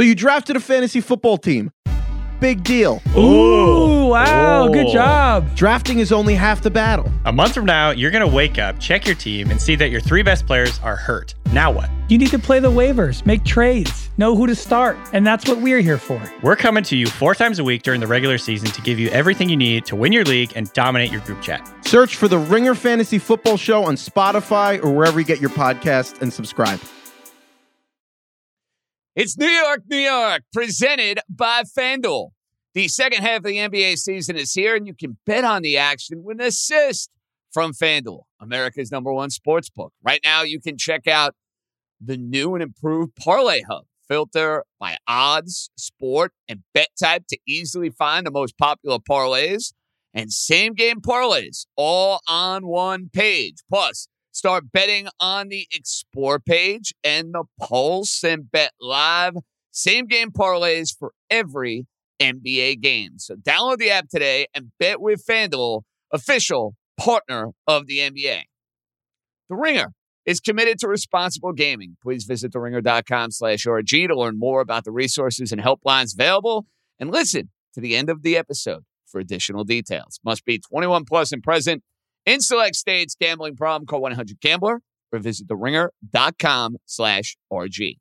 So you drafted a fantasy football team. Big deal. Ooh, wow. Ooh. Good job. Drafting is only half the battle. A month from now, you're going to wake up, check your team, and see that your three best players are hurt. Now what? You need to play the waivers, make trades, know who to start, and that's what we're here for. We're coming to you 4 times a week during the regular season to give you everything you need to win your league and dominate your group chat. Search for the Ringer Fantasy Football Show on Spotify or wherever you get your podcasts and subscribe. It's New York, New York, presented by FanDuel. The second half of the NBA season is here, and you can bet on the action with an assist from FanDuel, America's #1 sportsbook. Right now, you can check out the new and improved Parlay Hub. Filter by odds, sport, and bet type to easily find the most popular parlays and same-game parlays all on one page. Plus, start betting on the Explore page and the Pulse and Bet Live. Same game parlays for every NBA game. So download the app today and bet with FanDuel, official partner of the NBA. The Ringer is committed to responsible gaming. Please visit theringer.com/RG to learn more about the resources and helplines available. And listen to the end of the episode for additional details. Must be 21 plus and present. In select states, gambling problem, call 1-800-GAMBLER or visit theringer.com/RG.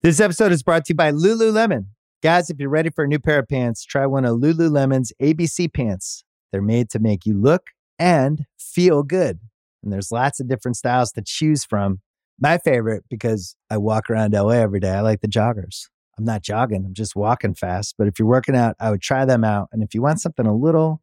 This episode is brought to you by Lululemon. Guys, if you're ready for a new pair of pants, try one of Lululemon's ABC pants. They're made to make you look and feel good. And there's lots of different styles to choose from. My favorite, because I walk around LA every day, I like the joggers. I'm not jogging, I'm just walking fast. But if you're working out, I would try them out. And if you want something a little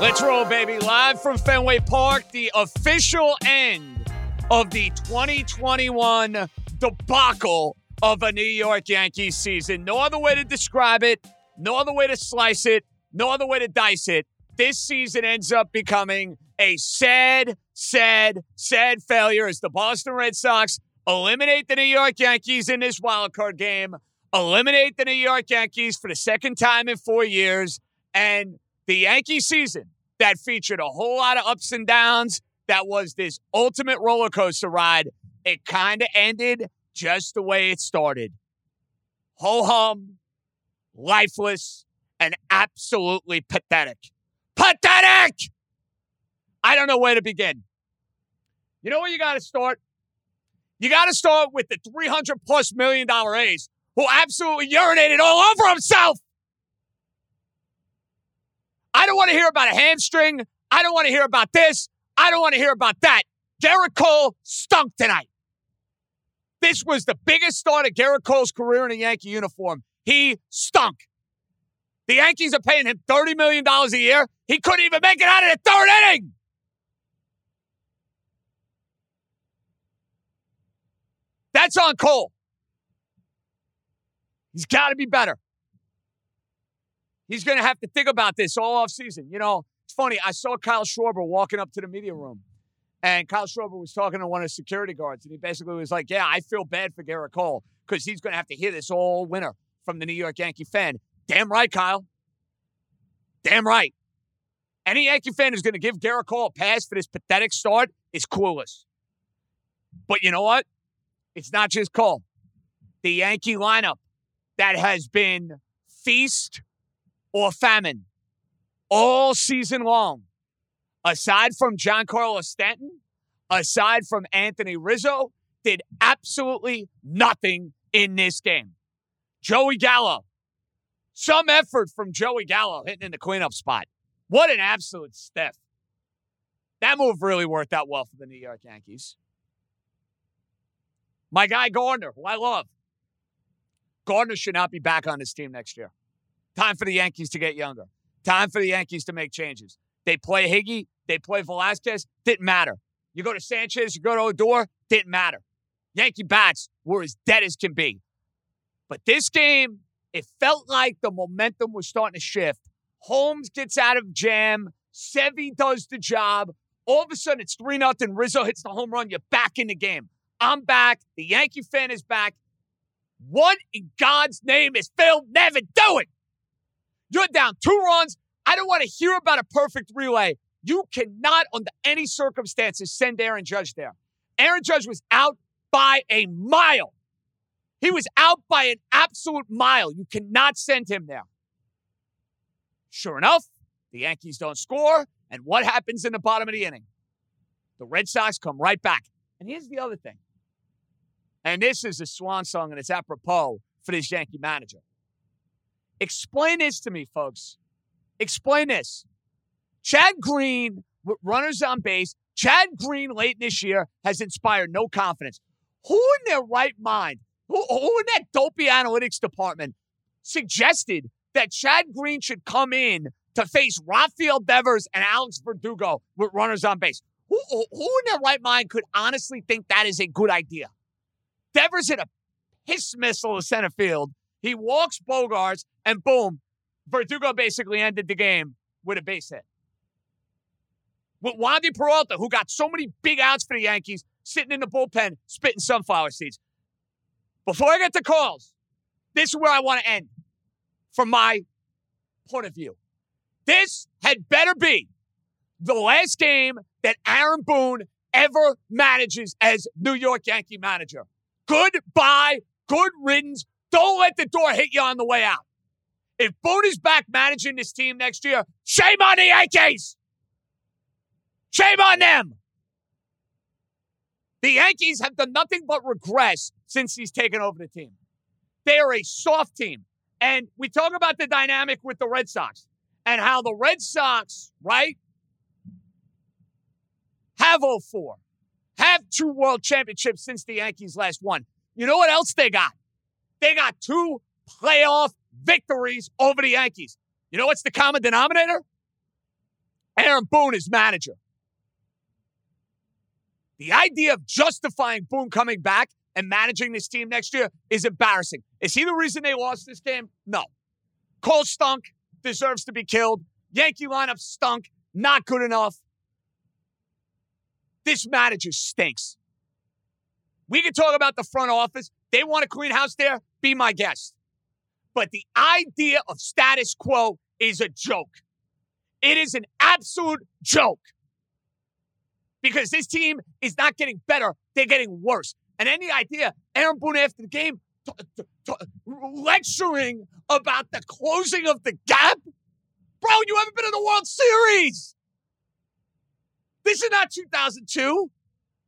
Let's roll, baby. Live from Fenway Park, the official end of the 2021 debacle of a New York Yankees season. No other way to describe it. No other way to slice it. No other way to dice it. This season ends up becoming a sad, sad, sad failure as the Boston Red Sox eliminate the New York Yankees in this wildcard game, eliminate the New York Yankees for the second time in 4 years, and the Yankee season that featured a whole lot of ups and downs, that was this ultimate roller coaster ride. It kind of ended just the way it started. Ho-hum, lifeless, and absolutely pathetic. Pathetic! I don't know where to begin. You know where you got to start? You got to start with the $300+ million A's who absolutely urinated all over himself. I don't want to hear about a hamstring. I don't want to hear about this. I don't want to hear about that. Gerrit Cole stunk tonight. This was the biggest start of Gerrit Cole's career in a Yankee uniform. He stunk. The Yankees are paying him $30 million a year. He couldn't even make it out of the third inning. That's on Cole. He's got to be better. He's going to have to think about this all offseason. You know, it's funny. I saw Kyle Schwarber walking up to the media room, and Kyle Schwarber was talking to one of the security guards, and he basically was like, yeah, I feel bad for Gerrit Cole because he's going to have to hear this all winter from the New York Yankee fan. Damn right, Kyle. Damn right. Any Yankee fan who's going to give Gerrit Cole a pass for this pathetic start is clueless. But you know what? It's not just Cole. The Yankee lineup that has been feast or famine all season long. Aside from Giancarlo Stanton, aside from Anthony Rizzo, did absolutely nothing in this game. Joey Gallo. Some effort from Joey Gallo hitting in the cleanup spot. What an absolute stiff. That move really worked out well for the New York Yankees. My guy Gardner, who I love. Gardner should not be back on this team next year. Time for the Yankees to get younger. Time for the Yankees to make changes. They play Higgy. They play Velasquez. Didn't matter. You go to Sanchez, you go to Odor, didn't matter. Yankee bats were as dead as can be. But this game, it felt like the momentum was starting to shift. Holmes gets out of jam. Sevy does the job. All of a sudden, it's 3-0. Rizzo hits the home run. You're back in the game. I'm back. The Yankee fan is back. What in God's name is Phil Nevin doing? You're down 2 runs. I don't want to hear about a perfect relay. You cannot, under any circumstances, send Aaron Judge there. Aaron Judge was out by a mile. He was out by an absolute mile. You cannot send him there. Sure enough, the Yankees don't score. And what happens in the bottom of the inning? The Red Sox come right back. And here's the other thing. And this is a swan song, and it's apropos for this Yankee manager. Explain this to me, folks. Explain this. Chad Green, with runners on base, Chad Green late this year has inspired no confidence. Who in their right mind, who in that dopey analytics department suggested that Chad Green should come in to face Rafael Devers and Alex Verdugo with runners on base? Who in their right mind could honestly think that is a good idea? Devers hit a piss missile to center field. He walks Bogaerts, and boom, Verdugo basically ended the game with a base hit. With Wandy Peralta, who got so many big outs for the Yankees, sitting in the bullpen, spitting sunflower seeds. Before I get to calls, this is where I want to end from my point of view. This had better be the last game that Aaron Boone ever manages as New York Yankee manager. Goodbye, good riddance. Don't let the door hit you on the way out. If Boone is back managing this team next year, shame on the Yankees. Shame on them. The Yankees have done nothing but regress since he's taken over the team. They are a soft team. And we talk about the dynamic with the Red Sox and how the Red Sox, right, have 0-4. Have 2 world championships since the Yankees last won. You know what else they got? They got 2 playoff victories over the Yankees. You know what's the common denominator? Aaron Boone is manager. The idea of justifying Boone coming back and managing this team next year is embarrassing. Is he the reason they lost this game? No. Cole stunk, deserves to be killed. Yankee lineup stunk, not good enough. This manager stinks. We can talk about the front office. They want a clean house there. Be my guest. But the idea of status quo is a joke. It is an absolute joke. Because this team is not getting better. They're getting worse. And any idea, Aaron Boone after the game, lecturing about the closing of the gap? Bro, you haven't been in the World Series. This is not 2002.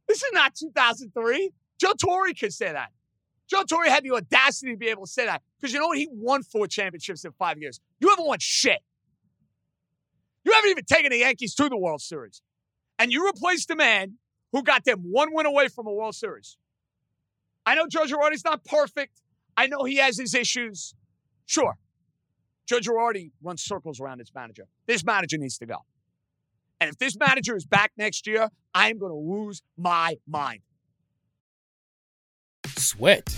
This is not 2003. Joe Torre could say that. Joe Torre had the audacity to be able to say that. Because you know what? He won 4 championships in 5 years. You haven't won shit. You haven't even taken the Yankees to the World Series. And you replaced a man who got them 1 win away from a World Series. I know Joe Girardi's not perfect. I know he has his issues. Sure. Joe Girardi runs circles around his manager. This manager needs to go. And if this manager is back next year, I am going to lose my mind. Sweat.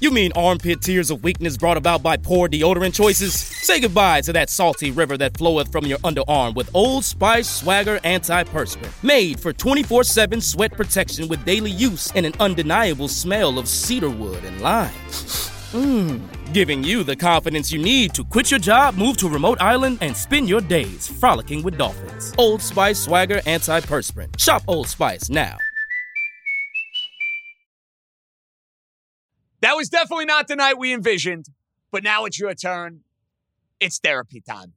You mean armpit tears of weakness brought about by poor deodorant choices? Say goodbye to that salty river that floweth from your underarm with Old Spice Swagger Anti-Perspirant. Made for 24/7 sweat protection with daily use and an undeniable smell of cedarwood and lime. Giving you the confidence you need to quit your job, move to a remote island, and spend your days frolicking with dolphins. Old Spice Swagger Anti-Perspirant. Shop Old Spice now. That was definitely not the night we envisioned, but now it's your turn. It's therapy time.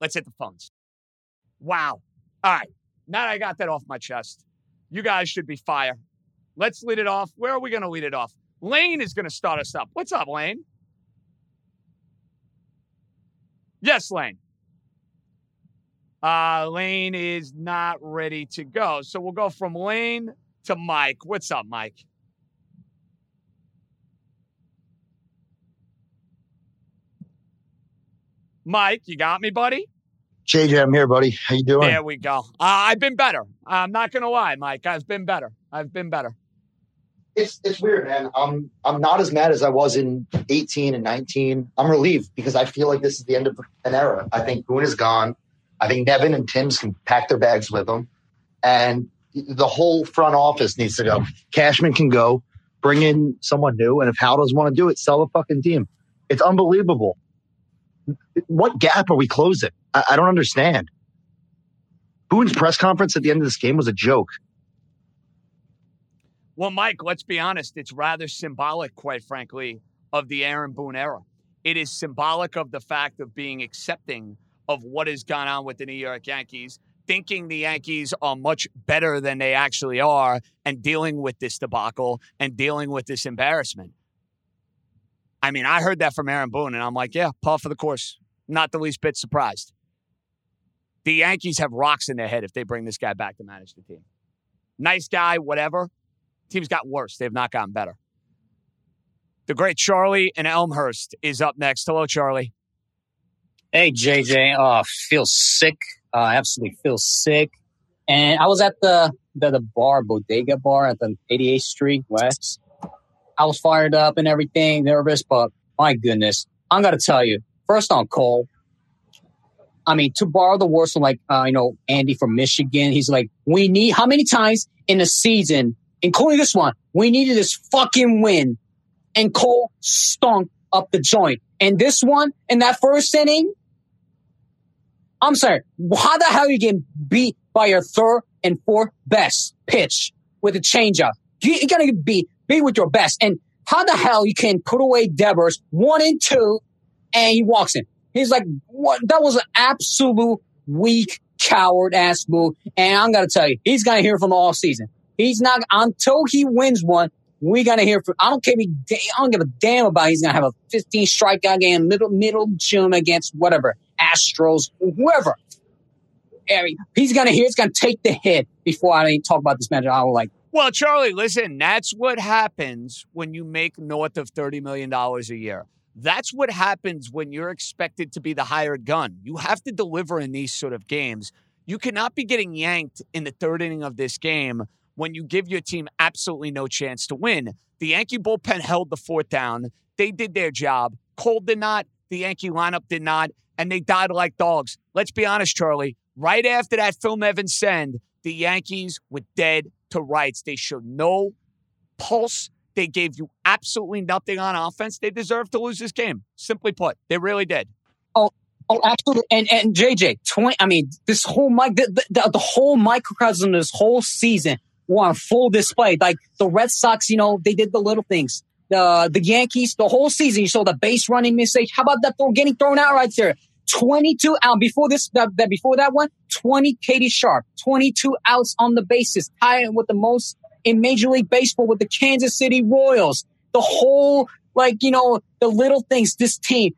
Let's hit the phones. Wow. All right. Now that I got that off my chest, you guys should be fire. Let's lead it off. Where are we going to lead it off? Lane is going to start us up. What's up, Lane? Yes, Lane. Lane is not ready to go. So we'll go from Lane to Mike. What's up, Mike? Mike, you got me, buddy? JJ, I'm here, buddy. How you doing? There we go. I've been better. I'm not going to lie, Mike. I've been better. It's weird, man. I'm not as mad as I was in 18 and 19. I'm relieved because I feel like this is the end of an era. I think Boone is gone. I think Nevin and Timms can pack their bags with them. And the whole front office needs to go. Cashman can go. Bring in someone new. And if Hal doesn't want to do it, sell the fucking team. It's unbelievable. What gap are we closing? I don't understand. Boone's press conference at the end of this game was a joke. Well, Mike, let's be honest. It's rather symbolic, quite frankly, of the Aaron Boone era. It is symbolic of the fact of being accepting of what has gone on with the New York Yankees, thinking the Yankees are much better than they actually are, and dealing with this debacle and dealing with this embarrassment. I mean, I heard that from Aaron Boone, and I'm like, yeah, par for the course. Not the least bit surprised. The Yankees have rocks in their head if they bring this guy back to manage the team. Nice guy, whatever. Team's got worse. They've not gotten better. The great Charlie in Elmhurst is up next. Hello, Charlie. Hey, JJ. Oh, feel sick. Absolutely feel sick. And I was at the bar, Bodega Bar at the 88th Street West. I was fired up and everything, nervous, but my goodness. I'm going to tell you, first on Cole, I mean, to borrow the words from Andy from Michigan, he's like, we need, how many times in the season, including this one, we needed this fucking win, and Cole stunk up the joint. And this one, in that first inning, I'm sorry, how the hell are you getting beat by your third and fourth best pitch with a changeup? You're going to get beat. Be with your best. And how the hell you can put away Devers 1 and 2 and he walks in. He's like, what? That was an absolute weak, coward ass move. And I'm going to tell you, he's going to hear from all season. He's not, until he wins one, we're going to hear from, I don't give a damn about he's going to have a 15 strikeout game middle June against whatever, Astros, whoever. I mean, he's going to take the hit before I even talk about this matchup. Well, Charlie, listen, that's what happens when you make north of $30 million a year. That's what happens when you're expected to be the hired gun. You have to deliver in these sort of games. You cannot be getting yanked in the third inning of this game when you give your team absolutely no chance to win. The Yankee bullpen held the fourth down. They did their job. Cole did not. The Yankee lineup did not. And they died like dogs. Let's be honest, Charlie. Right after that Phil Nevins send, the Yankees were dead to rights. They showed no pulse. They gave you absolutely nothing on offense. They deserved to lose this game. Simply put, they really did. Oh, absolutely. And JJ, this whole Mike, the whole microcosm, this whole season were on full display. Like the Red Sox, they did the little things. The Yankees, the whole season, you saw the base running mistake. How about that throw getting thrown out right there? 22 out before that one, 20 Katie Sharp, 22 outs on the bases, tied with the most in Major League Baseball with the Kansas City Royals. The whole, the little things, this team,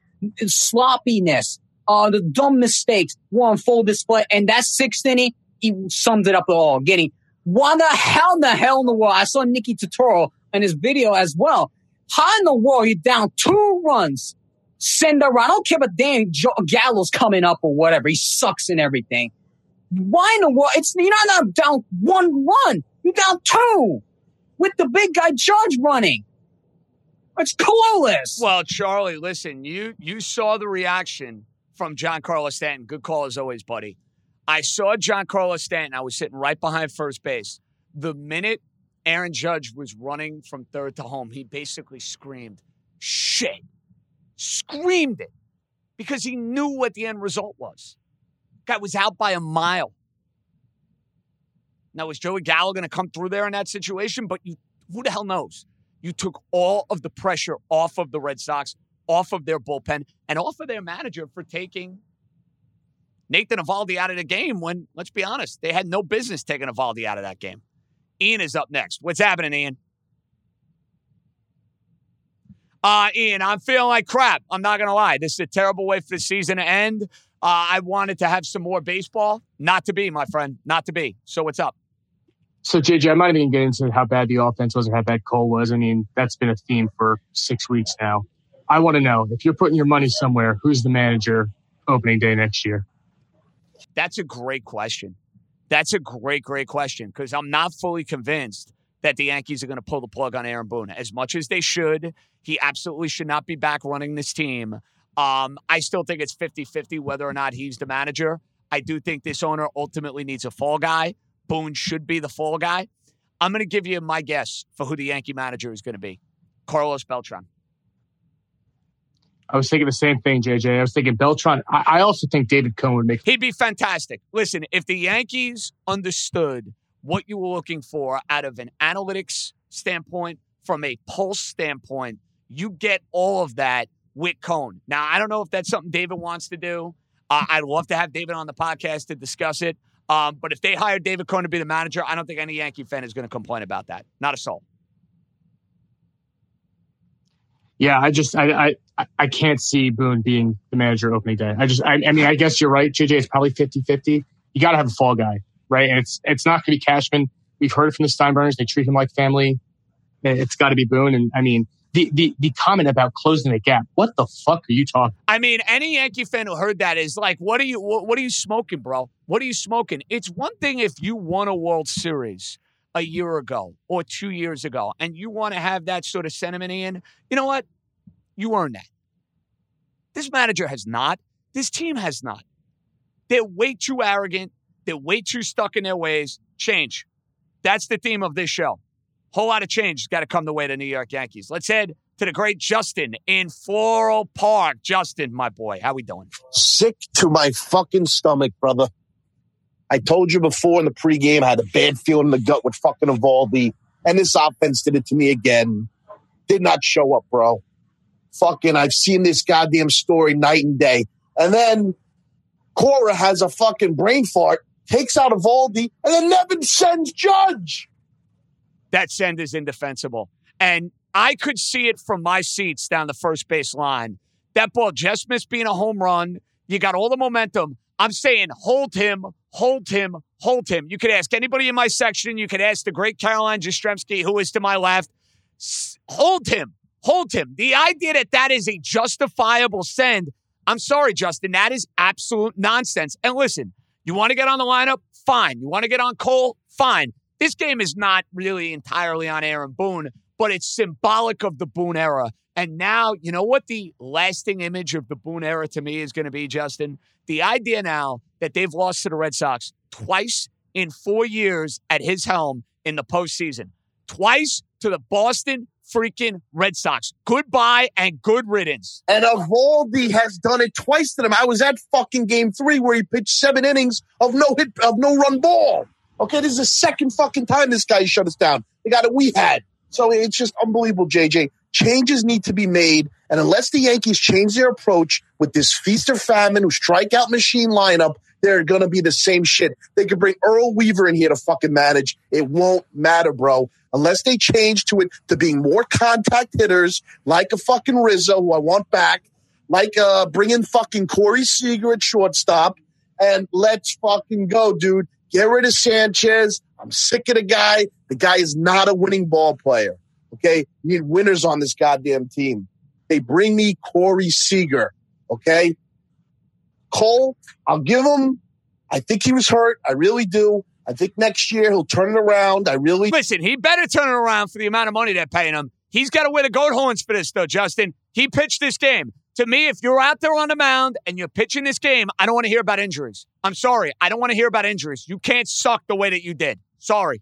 sloppiness, the dumb mistakes were on full display. And that sixth inning, he summed it up all. Why the hell in the world? I saw Nicky Totoro in his video as well. How in the world you're down 2 runs? Send around. I don't care about damn Gallo's coming up or whatever. He sucks and everything. Why in the world? You're not down 1 run. You're down 2 with the big guy Judge running. It's clueless. Well, Charlie, listen, you saw the reaction from Giancarlo Stanton. Good call as always, buddy. I saw Giancarlo Stanton. I was sitting right behind first base. The minute Aaron Judge was running from third to home, he basically screamed, shit. Screamed it because he knew what the end result was. Guy was out by a mile. Now, is Joey Gallo going to come through there in that situation? But who the hell knows? You took all of the pressure off of the Red Sox, off of their bullpen, and off of their manager for taking Nathan Eovaldi out of the game when, let's be honest, they had no business taking Eovaldi out of that game. Ian is up next. What's happening, Ian? Ian, I'm feeling like crap. I'm not going to lie. This is a terrible way for the season to end. I wanted to have some more baseball. Not to be, my friend. Not to be. So what's up? So, JJ, I might even get into how bad the offense was and how bad Cole was. I mean, that's been a theme for 6 weeks now. I want to know, if you're putting your money somewhere, who's the manager opening day next year? That's a great question. That's a great question, because I'm not fully convinced that the Yankees are going to pull the plug on Aaron Boone. As much as they should, he absolutely should not be back running this team. I still think it's 50-50 whether or not he's the manager. I do think this owner ultimately needs a fall guy. Boone should be the fall guy. I'm going to give you my guess for who the Yankee manager is going to be. Carlos Beltran. I was thinking the same thing, JJ. I was thinking Beltran. I also think David Cone would make... He'd be fantastic. Listen, if the Yankees understood what you were looking for out of an analytics standpoint, from a pulse standpoint, you get all of that with Cone. Now, I don't know if that's something David wants to do. I'd love to have David on the podcast to discuss it. But if they hired David Cone to be the manager, I don't think any Yankee fan is going to complain about that. Not a soul. Yeah, I can't see Boone being the manager opening day. I mean, I guess you're right, JJ. It's probably 50-50. You got to have a fall guy, right? And it's not going to be Cashman. We've heard from the Steinbrenners. They treat him like family. It's got to be Boone. And I mean, the comment about closing the gap. What the fuck are you talking? I mean, any Yankee fan who heard that is like, what are you smoking, bro? What are you smoking? It's one thing if you won a World Series a year ago or 2 years ago, and you want to have that sort of sentiment in, you know what? You earned that. This manager has not. This team has not. They're way too arrogant. They're way too stuck in their ways. Change. That's the theme of this show. Whole lot of change has got to come the way to New York Yankees. Let's head to the great Justin in Floral Park. Justin, my boy, how we doing? Sick to my fucking stomach, brother. I told you before in the pregame, I had a bad feeling in the gut with fucking Eovaldi, and this offense did it to me again. Did not show up, bro. Fucking, I've seen this goddamn story night and day. And then Cora has a fucking brain fart, takes out Eovaldi, and then Nevin sends Judge. That send is indefensible. And I could see it from my seats down the first base line. That ball just missed being a home run. You got all the momentum. I'm saying hold him, hold him, hold him. You could ask anybody in my section. You could ask the great Caroline Jastrzemski, who is to my left. Hold him, hold him. The idea that that is a justifiable send, I'm sorry, Justin, that is absolute nonsense. And listen, you want to get on the lineup? Fine. You want to get on Cole? Fine. This game is not really entirely on Aaron Boone, but it's symbolic of the Boone era. And now, you know what the lasting image of the Boone era to me is going to be, Justin? The idea now that they've lost to the Red Sox twice in 4 years at his helm in the postseason. Twice to the Boston freaking Red Sox. Goodbye and good riddance. And Eovaldi has done it twice to them. I was at fucking Game 3 where he pitched 7 innings of no run ball. Okay, this is the second fucking time this guy shut us down. They got it. We had. So it's just unbelievable, JJ. Changes need to be made, and unless the Yankees change their approach with this feast or famine, strikeout machine lineup, they're going to be the same shit. They could bring Earl Weaver in here to fucking manage. It won't matter, bro. Unless they change to it to being more contact hitters, like a fucking Rizzo, who I want back, like bringing fucking Corey Seager at shortstop, and let's fucking go, dude. Get rid of Sanchez. I'm sick of the guy. The guy is not a winning ball player. Okay, you need winners on this goddamn team. They bring me Corey Seager. Okay, Cole, I'll give him. I think he was hurt. I really do. I think next year he'll turn it around. Listen, he better turn it around for the amount of money they're paying him. He's got to wear the goat horns for this, though, Justin. He pitched this game. To me, if you're out there on the mound and you're pitching this game, I don't want to hear about injuries. I'm sorry. I don't want to hear about injuries. You can't suck the way that you did. Sorry.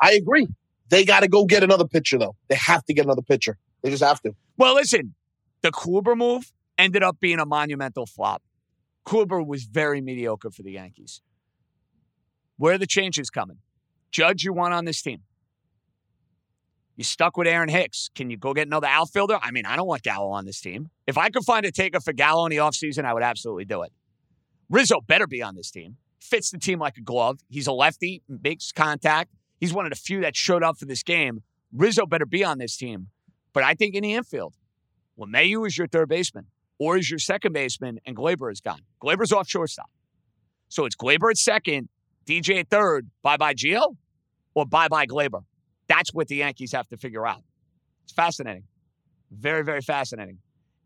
I agree. They got to go get another pitcher, though. They have to get another pitcher. They just have to. Well, listen, the Kluber move ended up being a monumental flop. Kluber was very mediocre for the Yankees. Where are the changes coming? Judge, you want on this team. You stuck with Aaron Hicks. Can you go get another outfielder? I mean, I don't want Gallo on this team. If I could find a taker for Gallo in the offseason, I would absolutely do it. Rizzo better be on this team. Fits the team like a glove. He's a lefty, makes contact. He's one of the few that showed up for this game. Rizzo better be on this team. But I think in the infield, LeMahieu is your third baseman or is your second baseman, and Gleyber is gone. Gleyber's off shortstop. So it's Gleyber at second, DJ at third, bye-bye Gio or bye-bye Gleyber. That's what the Yankees have to figure out. It's fascinating. Very, very fascinating.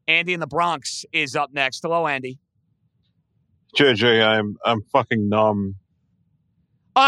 Andy in the Bronx is up next. Hello, Andy. JJ, I'm fucking numb.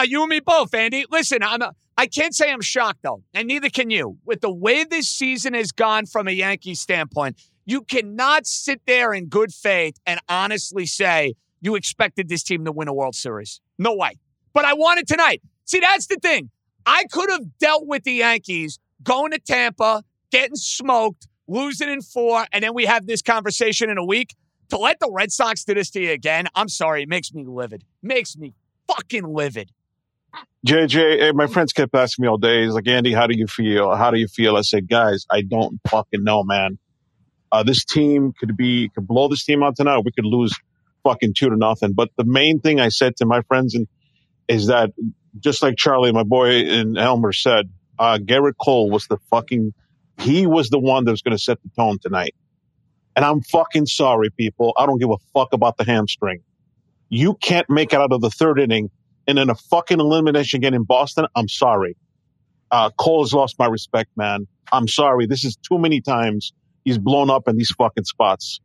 You and me both, Andy. Listen, I can't say I'm shocked, though, and neither can you. With the way this season has gone from a Yankee standpoint, you cannot sit there in good faith and honestly say you expected this team to win a World Series. No way. But I want it tonight. See, that's the thing. I could have dealt with the Yankees going to Tampa, getting smoked, losing in 4, and then we have this conversation in a week. To let the Red Sox do this to you again, I'm sorry, it makes me livid. Makes me fucking livid. JJ, my friends kept asking me all day, he's like, Andy, how do you feel? How do you feel? I said, guys, I don't fucking know, man. This team could blow this team out tonight. We could lose fucking 2-0. But the main thing I said to my friends is that, just like Charlie, my boy in Elmer said, Gerrit Cole was he was the one that was going to set the tone tonight. And I'm fucking sorry, people. I don't give a fuck about the hamstring. You can't make it out of the third inning and in a fucking elimination game in Boston. I'm sorry. Cole has lost my respect, man. I'm sorry. This is too many times he's blown up in these fucking spots.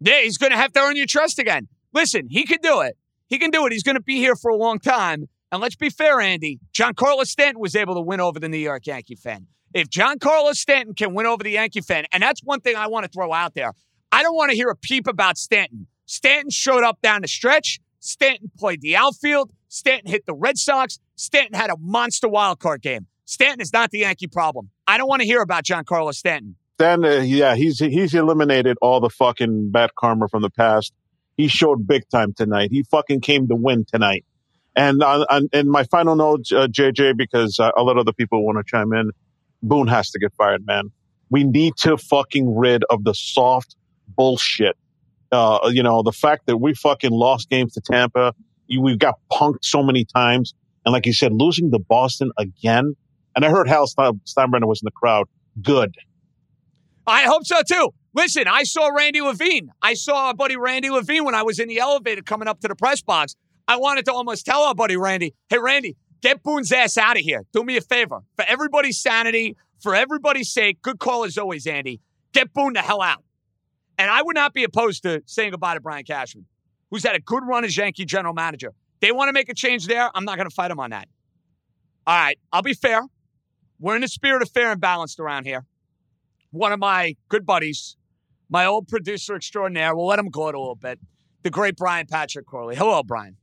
Yeah, he's going to have to earn your trust again. Listen, he can do it. He can do it. He's going to be here for a long time. And let's be fair, Andy. Giancarlo Stanton was able to win over the New York Yankee fan. If Giancarlo Stanton can win over the Yankee fan, and that's one thing I want to throw out there, I don't want to hear a peep about Stanton. Stanton showed up down the stretch. Stanton played the outfield. Stanton hit the Red Sox. Stanton had a monster wild card game. Stanton is not the Yankee problem. I don't want to hear about Giancarlo Stanton. Then, he's eliminated all the fucking bad karma from the past. He showed big time tonight. He fucking came to win tonight. And on my final note, JJ, because a lot of other people want to chime in, Boone has to get fired, man. We need to fucking rid of the soft bullshit. The fact that we fucking lost games to Tampa, we got punked so many times. And like you said, losing to Boston again. And I heard Hal Steinbrenner was in the crowd. Good. I hope so, too. Listen, I saw Randy Levine. I saw our buddy Randy Levine when I was in the elevator coming up to the press box. I wanted to almost tell our buddy Randy, hey, Randy, get Boone's ass out of here. Do me a favor. For everybody's sanity, for everybody's sake, good call as always, Andy. Get Boone the hell out. And I would not be opposed to saying goodbye to Brian Cashman, who's had a good run as Yankee general manager. They want to make a change there. I'm not going to fight him on that. All right, I'll be fair. We're in the spirit of fair and balanced around here. One of my good buddies, my old producer extraordinaire, we'll let him go a little bit, the great Brian Patrick Corley. Hello, Brian.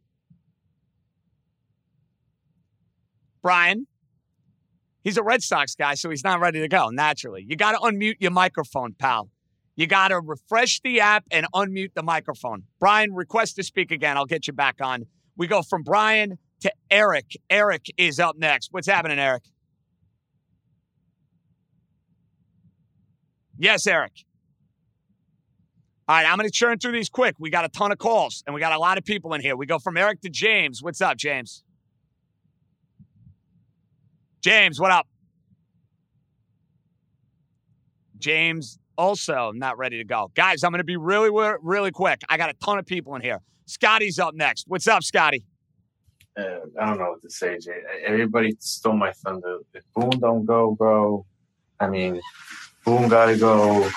Brian, he's a Red Sox guy, so he's not ready to go, naturally. You got to unmute your microphone, pal. You got to refresh the app and unmute the microphone. Brian, request to speak again. I'll get you back on. We go from Brian to Eric. Eric is up next. What's happening, Eric? Yes, Eric. All right, I'm going to churn through these quick. We got a ton of calls, and we got a lot of people in here. We go from Eric to James. What's up, James? James, what up? James, also not ready to go. Guys, I'm going to be really, really quick. I got a ton of people in here. Scotty's up next. What's up, Scotty? I don't know what to say, Jay. Everybody stole my thunder. If Boone don't go, bro, I mean, Boone got to go.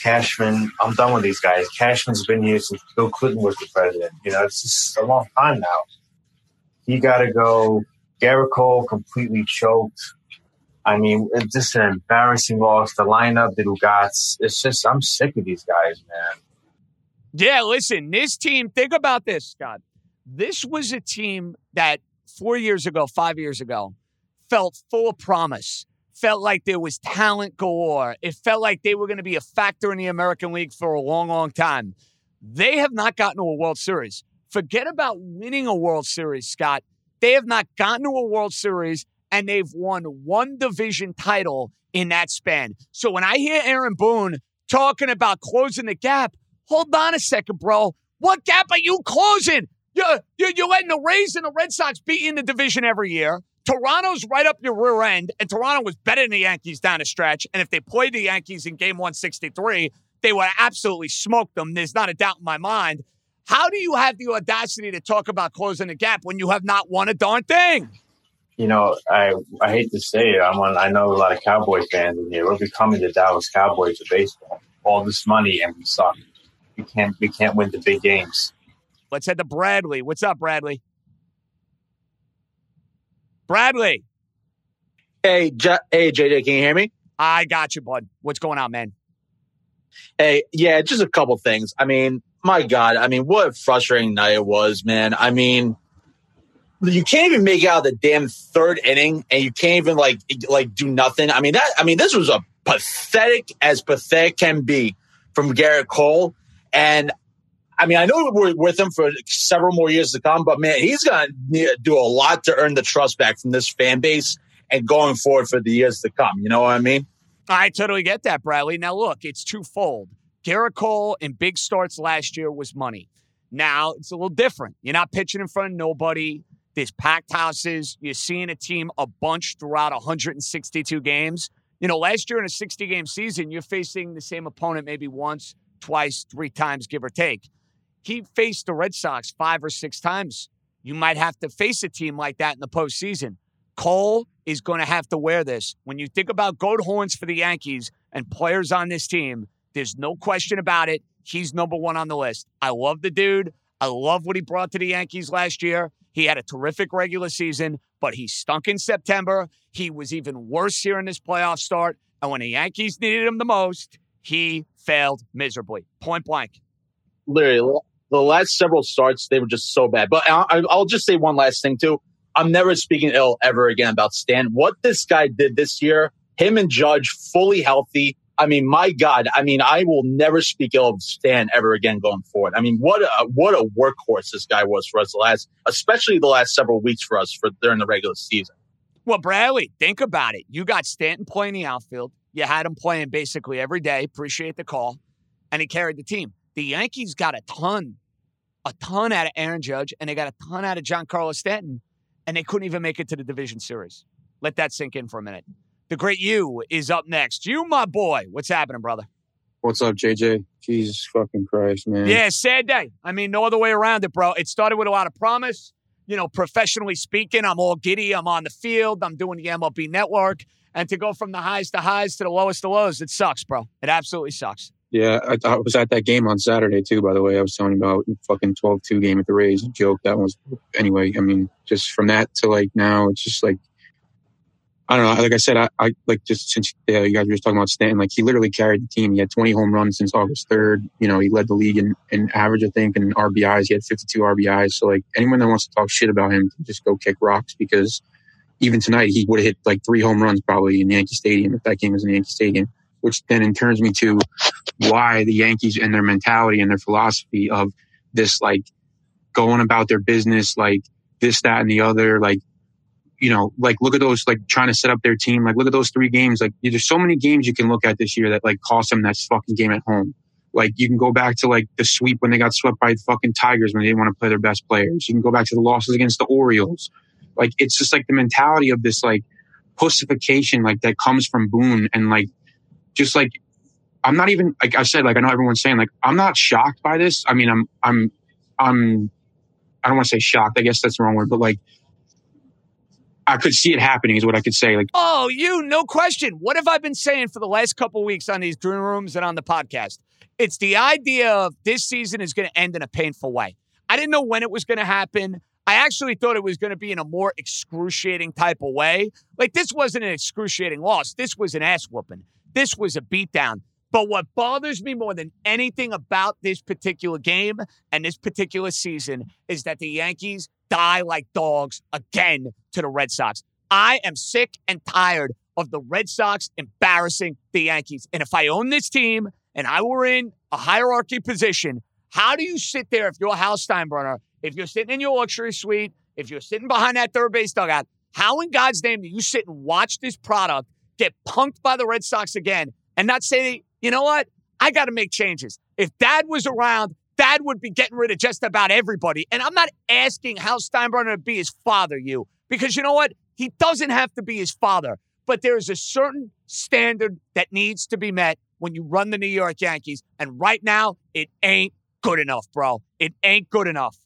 Cashman, I'm done with these guys. Cashman's been here since Bill Clinton was the president. You know, it's just a long time now. He got to go. Gerrit Cole completely choked. I mean, it's just an embarrassing loss. The lineup, the Lugats. It's just, I'm sick of these guys, man. Yeah, listen, this team, think about this, Scott. This was a team that 5 years ago, felt full of promise, felt like there was talent galore. It felt like they were going to be a factor in the American League for a long, long time. They have not gotten to a World Series. Forget about winning a World Series, Scott. They have not gotten to a World Series, and they've won one division title in that span. So when I hear Aaron Boone talking about closing the gap, hold on a second, bro. What gap are you closing? You're letting the Rays and the Red Sox be in the division every year. Toronto's right up your rear end, and Toronto was better than the Yankees down the stretch. And if they played the Yankees in Game 163, they would absolutely smoke them. There's not a doubt in my mind. How do you have the audacity to talk about closing the gap when you have not won a darn thing? You know, I hate to say it. I know a lot of Cowboy fans in here. We're becoming the Dallas Cowboys of baseball. All this money and we suck. We can't win the big games. Let's head to Bradley. What's up, Bradley? Bradley. Hey, hey, JJ, can you hear me? I got you, bud. What's going on, man? Hey, yeah, just a couple things. I mean, my God. I mean, what a frustrating night it was, man. I mean, you can't even make it out of the damn third inning, and you can't even like do nothing. I mean, this was a pathetic can be from Gerrit Cole. And I mean, I know we're with him for several more years to come, but man, he's going to do a lot to earn the trust back from this fan base and going forward for the years to come. You know what I mean? I totally get that, Bradley. Now look, it's twofold. Gerrit Cole in big starts last year was money. Now it's a little different. You're not pitching in front of nobody. There's packed houses. You're seeing a team a bunch throughout 162 games. You know, last year in a 60-game season, you're facing the same opponent maybe once, twice, three times, give or take. He faced the Red Sox 5 or 6 times. You might have to face a team like that in the postseason. Cole is going to have to wear this. When you think about goat horns for the Yankees and players on this team, there's no question about it. He's #1 on the list. I love the dude. I love what he brought to the Yankees last year. He had a terrific regular season, but he stunk in September. He was even worse here in this playoff start. And when the Yankees needed him the most, he failed miserably. Point blank. Literally, the last several starts, they were just so bad. But I'll just say one last thing, too. I'm never speaking ill ever again about Stan. What this guy did this year, him and Judge fully healthy. I mean, my God. I mean, I will never speak ill of Stan ever again going forward. I mean, what a workhorse this guy was for us especially the last several weeks for us during the regular season. Well, Bradley, think about it. You got Stanton playing the outfield. You had him playing basically every day. Appreciate the call. And he carried the team. The Yankees got a ton out of Aaron Judge, and they got a ton out of Giancarlo Stanton, and they couldn't even make it to the division series. Let that sink in for a minute. The great you is up next. You, my boy. What's happening, brother? What's up, JJ? Jesus fucking Christ, man. Yeah, sad day. I mean, no other way around it, bro. It started with a lot of promise. You know, professionally speaking, I'm all giddy. I'm on the field. I'm doing the MLB Network. And to go from the highs to the lowest to lows, it sucks, bro. It absolutely sucks. Yeah, I was at that game on Saturday, too, by the way. I was telling you about fucking 12-2 game at the Rays. Joke, that was... Anyway, I mean, just from that to, like, now, it's just, like... I don't know. Like I said, I like just since you guys were just talking about Stanton, like he literally carried the team. He had 20 home runs since August 3rd. You know, he led the league in average, I think, and RBIs. He had 52 RBIs. So like anyone that wants to talk shit about him can just go kick rocks because even tonight he would have hit like 3 home runs probably in Yankee Stadium if that game was in Yankee Stadium, which then in turns me to why the Yankees and their mentality and their philosophy of this like going about their business, like this, that, and the other, like, you know, like look at those, like trying to set up their team. Like look at those 3 games. Like there's so many games you can look at this year that like cost them that fucking game at home. Like you can go back to like the sweep when they got swept by the fucking Tigers when they didn't want to play their best players. You can go back to the losses against the Orioles. Like it's just like the mentality of this like pussification like that comes from Boone and like just like I'm not even like I said like I know everyone's saying like I'm not shocked by this. I mean I don't want to say shocked. I guess that's the wrong word, but like. I could see it happening is what I could say. Like, oh, you, no question. What have I been saying for the last couple of weeks on these green rooms and on the podcast? It's the idea of this season is going to end in a painful way. I didn't know when it was going to happen. I actually thought it was going to be in a more excruciating type of way. Like this wasn't an excruciating loss. This was an ass whooping. This was a beatdown. But what bothers me more than anything about this particular game and this particular season is that the Yankees die like dogs again to the Red Sox. I am sick and tired of the Red Sox embarrassing the Yankees. And if I own this team and I were in a hierarchy position, how do you sit there if you're Hal Steinbrenner, if you're sitting in your luxury suite, if you're sitting behind that third base dugout, how in God's name do you sit and watch this product get punked by the Red Sox again and not say, you know what? I got to make changes. If Dad was around, Dad would be getting rid of just about everybody. And I'm not asking Hal Steinbrenner to be his father, you. Because you know what? He doesn't have to be his father. But there is a certain standard that needs to be met when you run the New York Yankees. And right now, it ain't good enough, bro. It ain't good enough.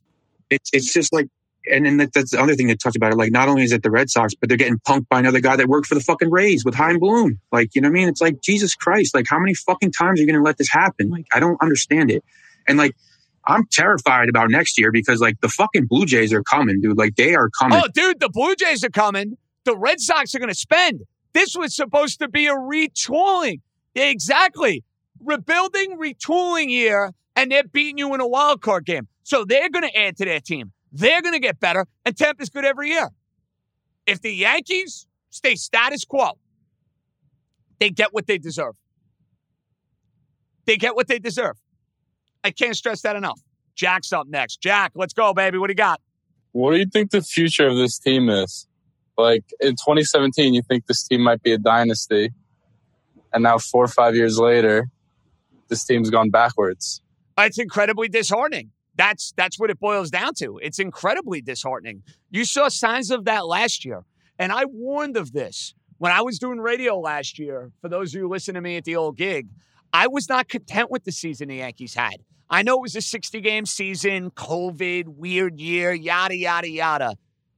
It's just like... And then that's the other thing to touch about it. Like, not only is it the Red Sox, but they're getting punked by another guy that worked for the fucking Rays with Chaim Bloom. Like, you know what I mean? It's like, Jesus Christ. Like, how many fucking times are you going to let this happen? Like, I don't understand it. And like, I'm terrified about next year because, like, the fucking Blue Jays are coming, dude. Like, they are coming. Oh, dude, the Blue Jays are coming. The Red Sox are going to spend. This was supposed to be a retooling. Yeah, exactly. Rebuilding, retooling year, and they're beating you in a wild card game. So they're going to add to their team. They're going to get better, and Tampa's good every year. If the Yankees stay status quo, they get what they deserve. They get what they deserve. I can't stress that enough. Jack's up next. Jack, let's go, baby. What do you got? What do you think the future of this team is? Like, in 2017, you think this team might be a dynasty. And now 4 or 5 years later, this team's gone backwards. It's incredibly disheartening. That's what it boils down to. It's incredibly disheartening. You saw signs of that last year. And I warned of this when I was doing radio last year. For those of you listening to me at the old gig, I was not content with the season the Yankees had. I know it was a 60-game season, COVID, weird year, yada, yada, yada.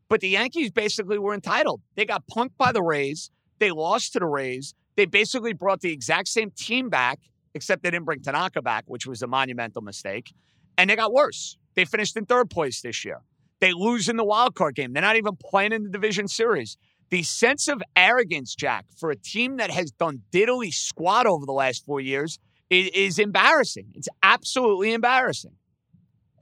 But the Yankees basically were entitled. They got punked by the Rays. They lost to the Rays. They basically brought the exact same team back, except they didn't bring Tanaka back, which was a monumental mistake. And they got worse. They finished in third place this year. They lose in the wild card game. They're not even playing in the division series. The sense of arrogance, Jack, for a team that has done diddly squat over the last 4 years is embarrassing. It's absolutely embarrassing.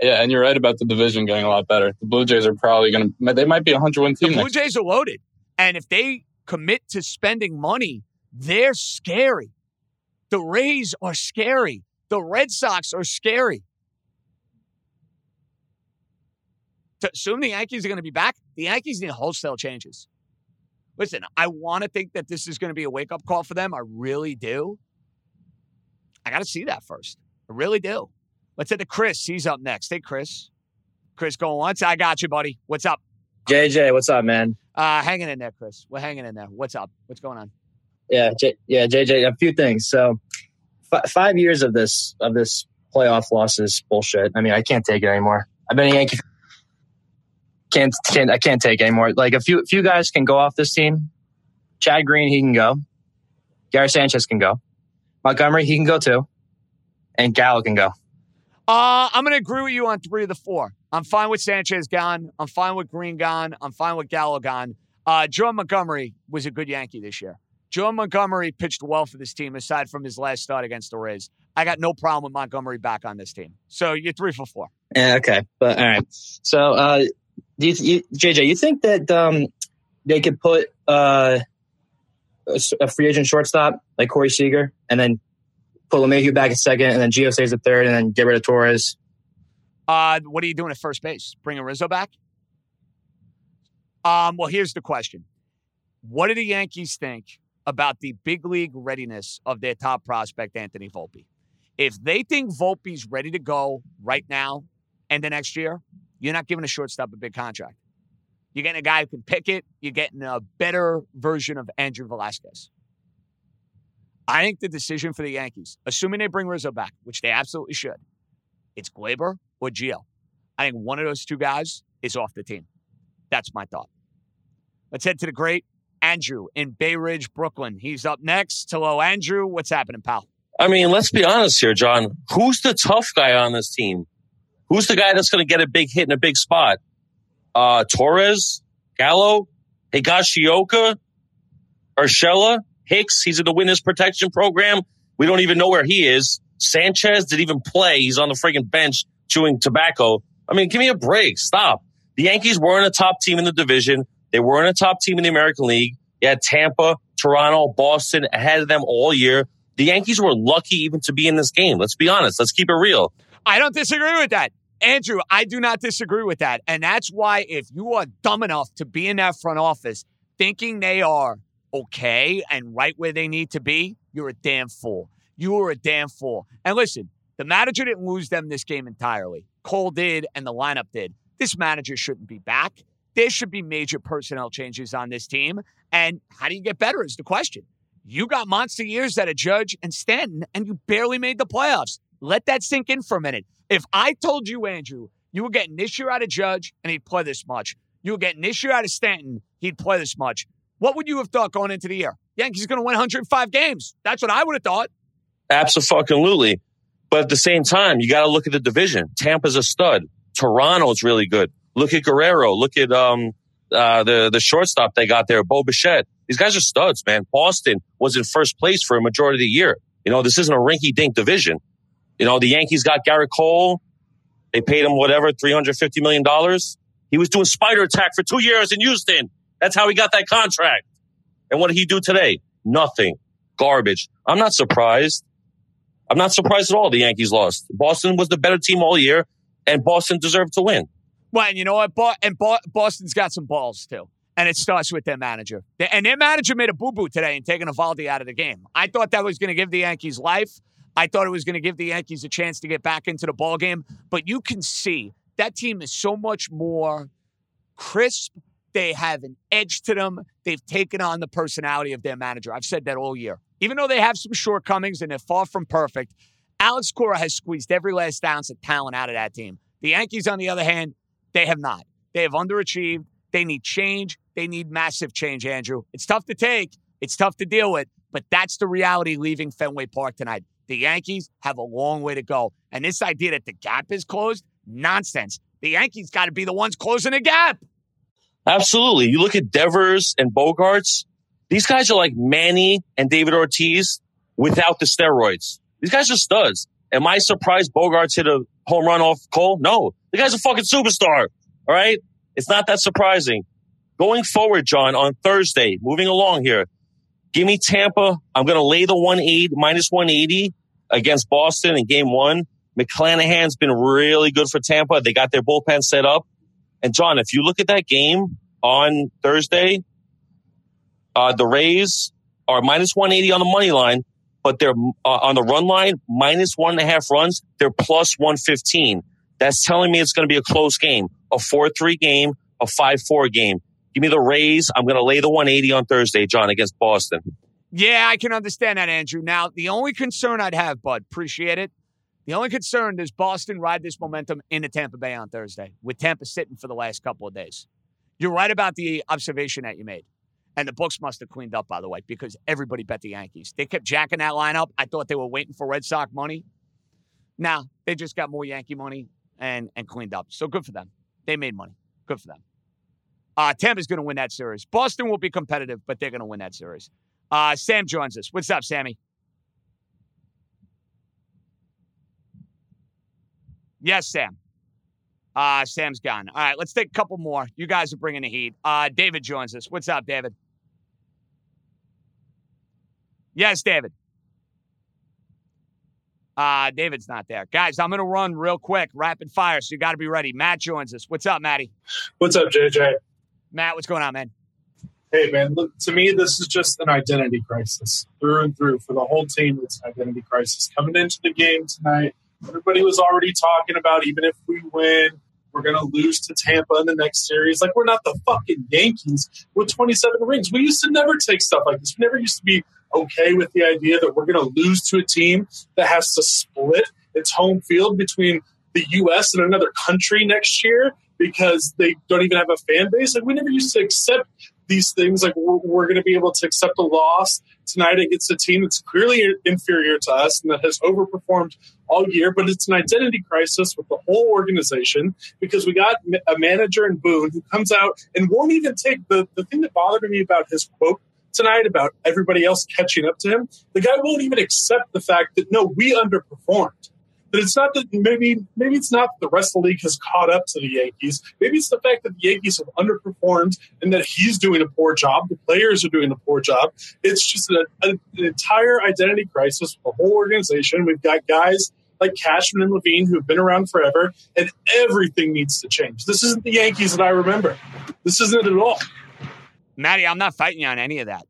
Yeah, and you're right about the division getting a lot better. The Blue Jays are probably going to... They might be a 100-win team. The Blue Jays are loaded. And if they commit to spending money, they're scary. The Rays are scary. The Red Sox are scary. To assume the Yankees are going to be back, the Yankees need wholesale changes. Listen, I want to think that this is going to be a wake-up call for them. I really do. I got to see that first. I really do. Let's head to Chris. He's up next. Hey, Chris. Chris going once. I got you, buddy. What's up? JJ, what's up, man? Hanging in there, Chris. We're hanging in there. What's up? What's going on? Yeah, JJ, a few things. So 5 years of this playoff loss is bullshit. I mean, I can't take it anymore. I've been a Yankee fan. I can't take it anymore. Like, a few guys can go off this team. Chad Green, he can go. Gary Sanchez can go. Montgomery, he can go too. And Gallo can go. I'm going to agree with you on 3 of the 4. I'm fine with Sanchez gone. I'm fine with Green gone. I'm fine with Gallo gone. Jordan Montgomery was a good Yankee this year. Jordan Montgomery pitched well for this team aside from his last start against the Rays. I got no problem with Montgomery back on this team. So you're 3 for 4. Yeah, okay. But all right. So, JJ, you think that they could put a free agent shortstop like Corey Seager and then put LeMahieu back at second and then Gio stays at third and then get rid of Torres? What are you doing at first base? Bringing Rizzo back? Well, here's the question. What do the Yankees think about the big league readiness of their top prospect, Anthony Volpe? If they think Volpe's ready to go right now and the next year, you're not giving a shortstop a big contract. You're getting a guy who can pick it. You're getting a better version of Andrew Velasquez. I think the decision for the Yankees, assuming they bring Rizzo back, which they absolutely should, it's Gleyber or Gio. I think one of those two guys is off the team. That's my thought. Let's head to the great Andrew in Bay Ridge, Brooklyn. He's up next. Hello, Andrew. What's happening, pal? I mean, let's be honest here, John. Who's the tough guy on this team? Who's the guy that's going to get a big hit in a big spot? Torres, Gallo, Higashioka, Urshela, Hicks. He's in the witness protection program. We don't even know where he is. Sanchez didn't even play. He's on the friggin' bench chewing tobacco. I mean, give me a break. Stop. The Yankees weren't a top team in the division. They weren't a top team in the American League. You had Tampa, Toronto, Boston ahead of them all year. The Yankees were lucky even to be in this game. Let's be honest. Let's keep it real. I don't disagree with that. Andrew, I do not disagree with that. And that's why if you are dumb enough to be in that front office thinking they are okay and right where they need to be, you're a damn fool. You are a damn fool. And listen, the manager didn't lose them this game entirely. Cole did and the lineup did. This manager shouldn't be back. There should be major personnel changes on this team. And how do you get better is the question. You got monster years out of Judge and Stanton, and you barely made the playoffs. Let that sink in for a minute. If I told you, Andrew, you were getting this year out of Judge and he'd play this much. You were getting this year out of Stanton, he'd play this much. What would you have thought going into the year? Yankees are going to win 105 games. That's what I would have thought. Absolutely. But at the same time, you got to look at the division. Tampa's a stud. Toronto's really good. Look at Guerrero. Look at the shortstop they got there, Bo Bichette. These guys are studs, man. Boston was in first place for a majority of the year. You know, this isn't a rinky-dink division. You know, the Yankees got Gerrit Cole. They paid him whatever, $350 million. He was doing spider attack for 2 years in Houston. That's how he got that contract. And what did he do today? Nothing. Garbage. I'm not surprised. I'm not surprised at all the Yankees lost. Boston was the better team all year, and Boston deserved to win. Well, and you know what? Boston's got some balls, too. And it starts with their manager. And their manager made a boo-boo today in taking Eovaldi out of the game. I thought that was going to give the Yankees life. I thought it was going to give the Yankees a chance to get back into the ballgame. But you can see that team is so much more crisp. They have an edge to them. They've taken on the personality of their manager. I've said that all year. Even though they have some shortcomings and they're far from perfect, Alex Cora has squeezed every last ounce of talent out of that team. The Yankees, on the other hand, they have not. They have underachieved. They need change. They need massive change, Andrew. It's tough to take. It's tough to deal with. But that's the reality leaving Fenway Park tonight. The Yankees have a long way to go. And this idea that the gap is closed, nonsense. The Yankees got to be the ones closing the gap. Absolutely. You look at Devers and Bogaerts. These guys are like Manny and David Ortiz without the steroids. These guys are studs. Am I surprised Bogaerts hit a home run off Cole? No. The guy's a fucking superstar. All right? It's not that surprising. Going forward, John, on Thursday, moving along here, give me Tampa. I'm going to lay the -180 against Boston in game one. McClanahan's been really good for Tampa. They got their bullpen set up. And, John, if you look at that game on Thursday, the Rays are -180 on the money line, but they're on the run line, -1.5 runs. They're +115. That's telling me it's going to be a close game, a 4-3 game, a 5-4 game. Give me the Rays. I'm going to lay the 180 on Thursday, John, against Boston. Yeah, I can understand that, Andrew. Now, the only concern I'd have, bud, appreciate it. The only concern is Boston ride this momentum into Tampa Bay on Thursday, with Tampa sitting for the last couple of days. You're right about the observation that you made. And the books must have cleaned up, by the way, because everybody bet the Yankees. They kept jacking that lineup. I thought they were waiting for Red Sox money. Now, they just got more Yankee money and cleaned up. So good for them. They made money. Good for them. Tampa's going to win that series. Boston will be competitive, but they're going to win that series. Sam joins us. What's up, Sammy? Yes, Sam. Sam's gone. All right, let's take a couple more. You guys are bringing the heat. David joins us. What's up, David? Yes, David. David's not there. Guys, I'm going to run real quick, rapid fire, so you got to be ready. Matt joins us. What's up, Matty? What's up, JJ? Matt, what's going on, man? Hey, man, look, to me, this is just an identity crisis through and through for the whole team. It's an identity crisis. Coming into the game tonight, everybody was already talking about, even if we win, we're going to lose to Tampa in the next series. Like, we're not the fucking Yankees with 27 rings. We used to never take stuff like this. We never used to be okay with the idea that we're going to lose to a team that has to split its home field between the U.S. and another country next year because they don't even have a fan base. Like, we never used to accept these things. Like, we're going to be able to accept a loss tonight against a team that's clearly inferior to us and that has overperformed all year, but it's an identity crisis with the whole organization because we got a manager in Boone who comes out and won't even take the thing that bothered me about his quote tonight about everybody else catching up to him. The guy won't even accept the fact that, no, we underperformed. That it's not that maybe it's not that the rest of the league has caught up to the Yankees. Maybe it's the fact that the Yankees have underperformed and that he's doing a poor job. The players are doing a poor job. It's just an entire identity crisis for the whole organization. We've got guys like Cashman and Levine who have been around forever, and everything needs to change. This isn't the Yankees that I remember. This isn't it at all. Matty, I'm not fighting you on any of that.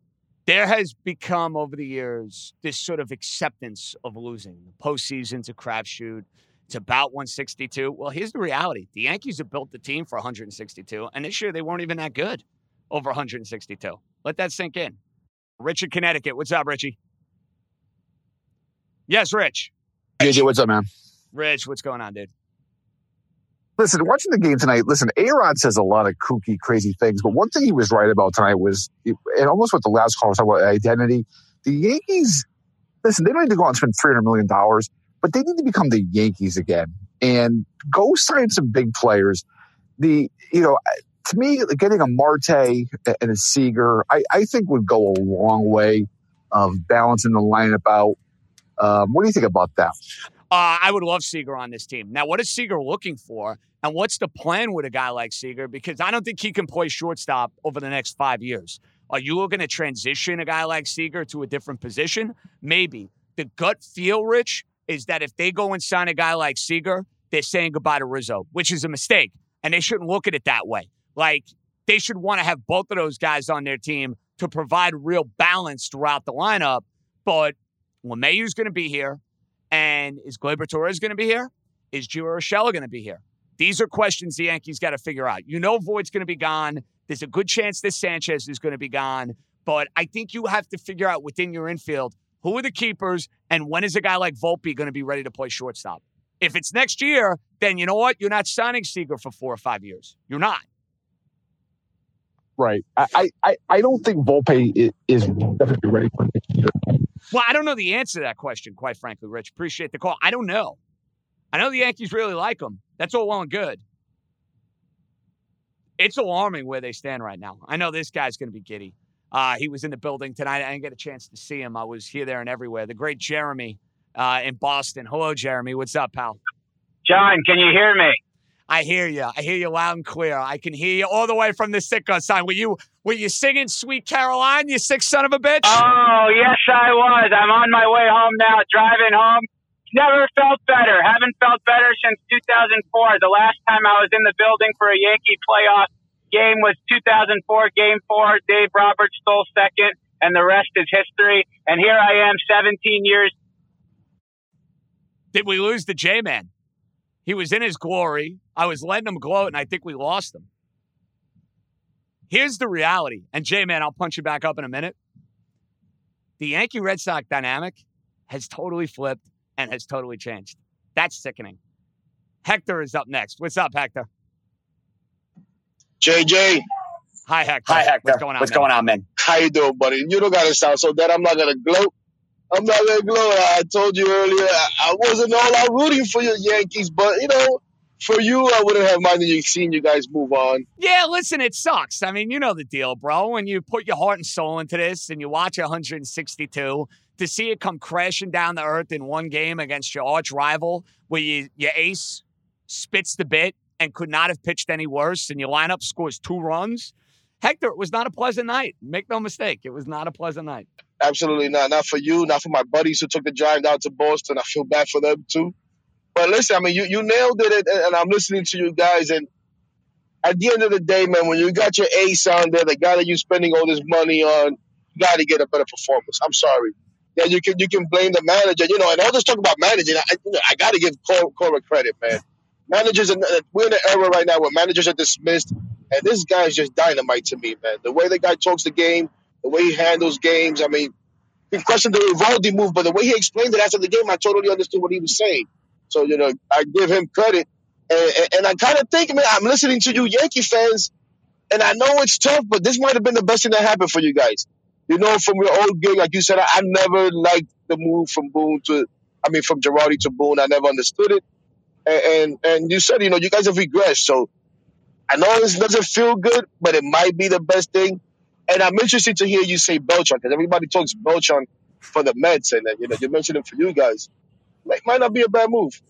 There has become, over the years, this sort of acceptance of losing. The postseason's a crapshoot. It's about 162. Well, here's the reality. The Yankees have built the team for 162, and this year they weren't even that good over 162. Let that sink in. Richard, Connecticut. What's up, Richie? Yes, Rich. JJ, what's up, man? Rich, what's going on, dude? Listen, watching the game tonight, A-Rod says a lot of kooky, crazy things, but one thing he was right about tonight was, and almost what the last call was talking about, identity. The Yankees, listen, they don't need to go out and spend $300 million, But they need to become the Yankees again and go sign some big players. To me, getting a Marte and a Seager, I think would go a long way of balancing the lineup out. What do you think about that? I would love Seager on this team. Now, what is Seager looking for? And what's the plan with a guy like Seager? Because I don't think he can play shortstop over the next 5 years. Are you looking to transition a guy like Seager to a different position? Maybe. The gut feel, Rich, is that if they go and sign a guy like Seager, they're saying goodbye to Rizzo, which is a mistake. And they shouldn't look at it that way. Like, they should want to have both of those guys on their team to provide real balance throughout the lineup. But LeMahieu's going to be here. And is Gleyber Torres going to be here? Is Gio Urshela going to be here? These are questions the Yankees got to figure out. Voight's going to be gone. There's a good chance that Sanchez is going to be gone. But I think you have to figure out within your infield, who are the keepers, and when is a guy like Volpe going to be ready to play shortstop? If it's next year, then you know what? You're not signing Seager for 4 or 5 years. You're not. Right. I don't think Volpe is definitely ready for next year. Well, I don't know the answer to that question, quite frankly, Rich. Appreciate the call. I don't know. I know the Yankees really like him. That's all well and good. It's alarming where they stand right now. I know this guy's going to be giddy. He was in the building tonight. I didn't get a chance to see him. I was here, there, and everywhere. The great Jeremy in Boston. Hello, Jeremy. What's up, pal? John, can you hear me? I hear you. I hear you loud and clear. I can hear you all the way from the sitcom sign. Were you singing Sweet Caroline, you sick son of a bitch? Oh, yes, I was. I'm on my way home now, driving home. Never felt better. Haven't felt better since 2004. The last time I was in the building for a Yankee playoff game was 2004, Game 4. Dave Roberts stole second, and the rest is history. And here I am, 17 years. Did we lose the J-Man? He was in his glory. I was letting him gloat, and I think we lost him. Here's the reality. And, J-Man, I'll punch you back up in a minute. The Yankee-Red Sox dynamic has totally flipped and has totally changed. That's sickening. Hector is up next. What's up, Hector? JJ. Hi, Hector. What's going on, man? How you doing, buddy? You don't got to sound so dead. I'm not going to gloat. I told you earlier, I wasn't all out rooting for your Yankees, but, for you, I wouldn't have minded seeing you guys move on. Yeah, listen, it sucks. I mean, you know the deal, bro. When you put your heart and soul into this and you watch 162, to see it come crashing down the earth in one game against your arch rival where your ace spits the bit and could not have pitched any worse and your lineup scores 2 runs. Hector, it was not a pleasant night. Make no mistake. It was not a pleasant night. Absolutely not. Not for you, not for my buddies who took the drive down to Boston. I feel bad for them, too. But listen, I mean, you nailed it, and I'm listening to you guys. And at the end of the day, man, when you got your ace on there, the guy that you're spending all this money on, you got to get a better performance. I'm sorry. Yeah, you can blame the manager. And all this talk about managing, I got to give Cora credit, man. Managers, we're in an era right now where managers are dismissed, and this guy is just dynamite to me, man. The way the guy talks the game, the way he handles games, I mean, we questioned the Eovaldi move, but the way he explained it after the game, I totally understood what he was saying. So, I give him credit. And I kind of think, man, I'm listening to you Yankee fans, and I know it's tough, but this might have been the best thing that happened for you guys. From your old gig, like you said, I never liked the move from Girardi to Boone. I never understood it. And you said, you guys have regressed. So I know this doesn't feel good, but it might be the best thing. And I'm interested to hear you say Beltran, because everybody talks Beltran for the Mets, and you mentioned it for you guys. Might not be a bad move.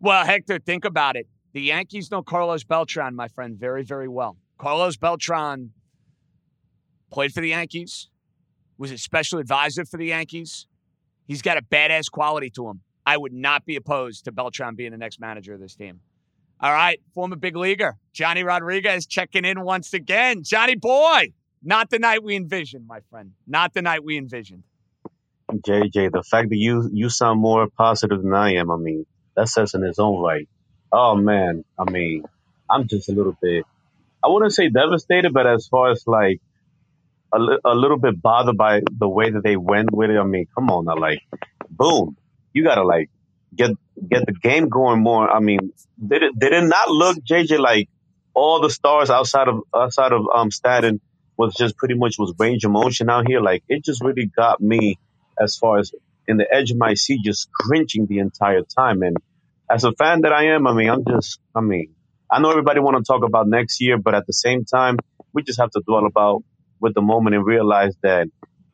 Well, Hector, think about it. The Yankees know Carlos Beltran, my friend, very, very well. Carlos Beltran played for the Yankees, was a special advisor for the Yankees. He's got a badass quality to him. I would not be opposed to Beltran being the next manager of this team. All right, former big leaguer, Johnny Rodriguez checking in once again. Johnny boy, not the night we envisioned, my friend. Not the night we envisioned. JJ, the fact that you sound more positive than I am, I mean, that says in its own right. Oh, man, I mean, I'm just a little bit, I wouldn't say devastated, but as far as like, a little bit bothered by the way that they went with it. I mean, come on now, like, boom. You got to, like, get the game going more. I mean, did it not look, JJ, like all the stars outside of Stanton was just pretty much range of motion out here? Like, it just really got me as far as in the edge of my seat, just cringing the entire time. And as a fan that I am, I know everybody want to talk about next year, but at the same time, we just have to dwell about with the moment and realize that,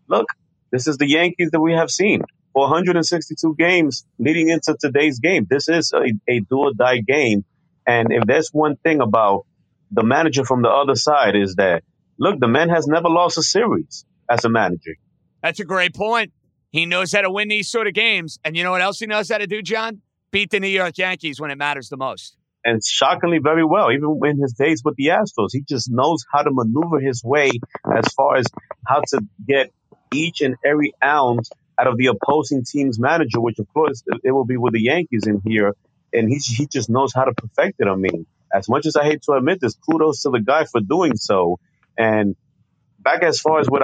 look, this is the Yankees that we have seen for 162 games leading into today's game. This is a do-or-die game. And if there's one thing about the manager from the other side is that, look, the man has never lost a series as a manager. That's a great point. He knows how to win these sort of games. And you know what else he knows how to do, John? Beat the New York Yankees when it matters the most. And shockingly, very well, even in his days with the Astros, he just knows how to maneuver his way as far as how to get each and every ounce out of the opposing team's manager, which, of course, it will be with the Yankees in here. And he just knows how to perfect it. I mean, as much as I hate to admit this, kudos to the guy for doing so. And back as far as with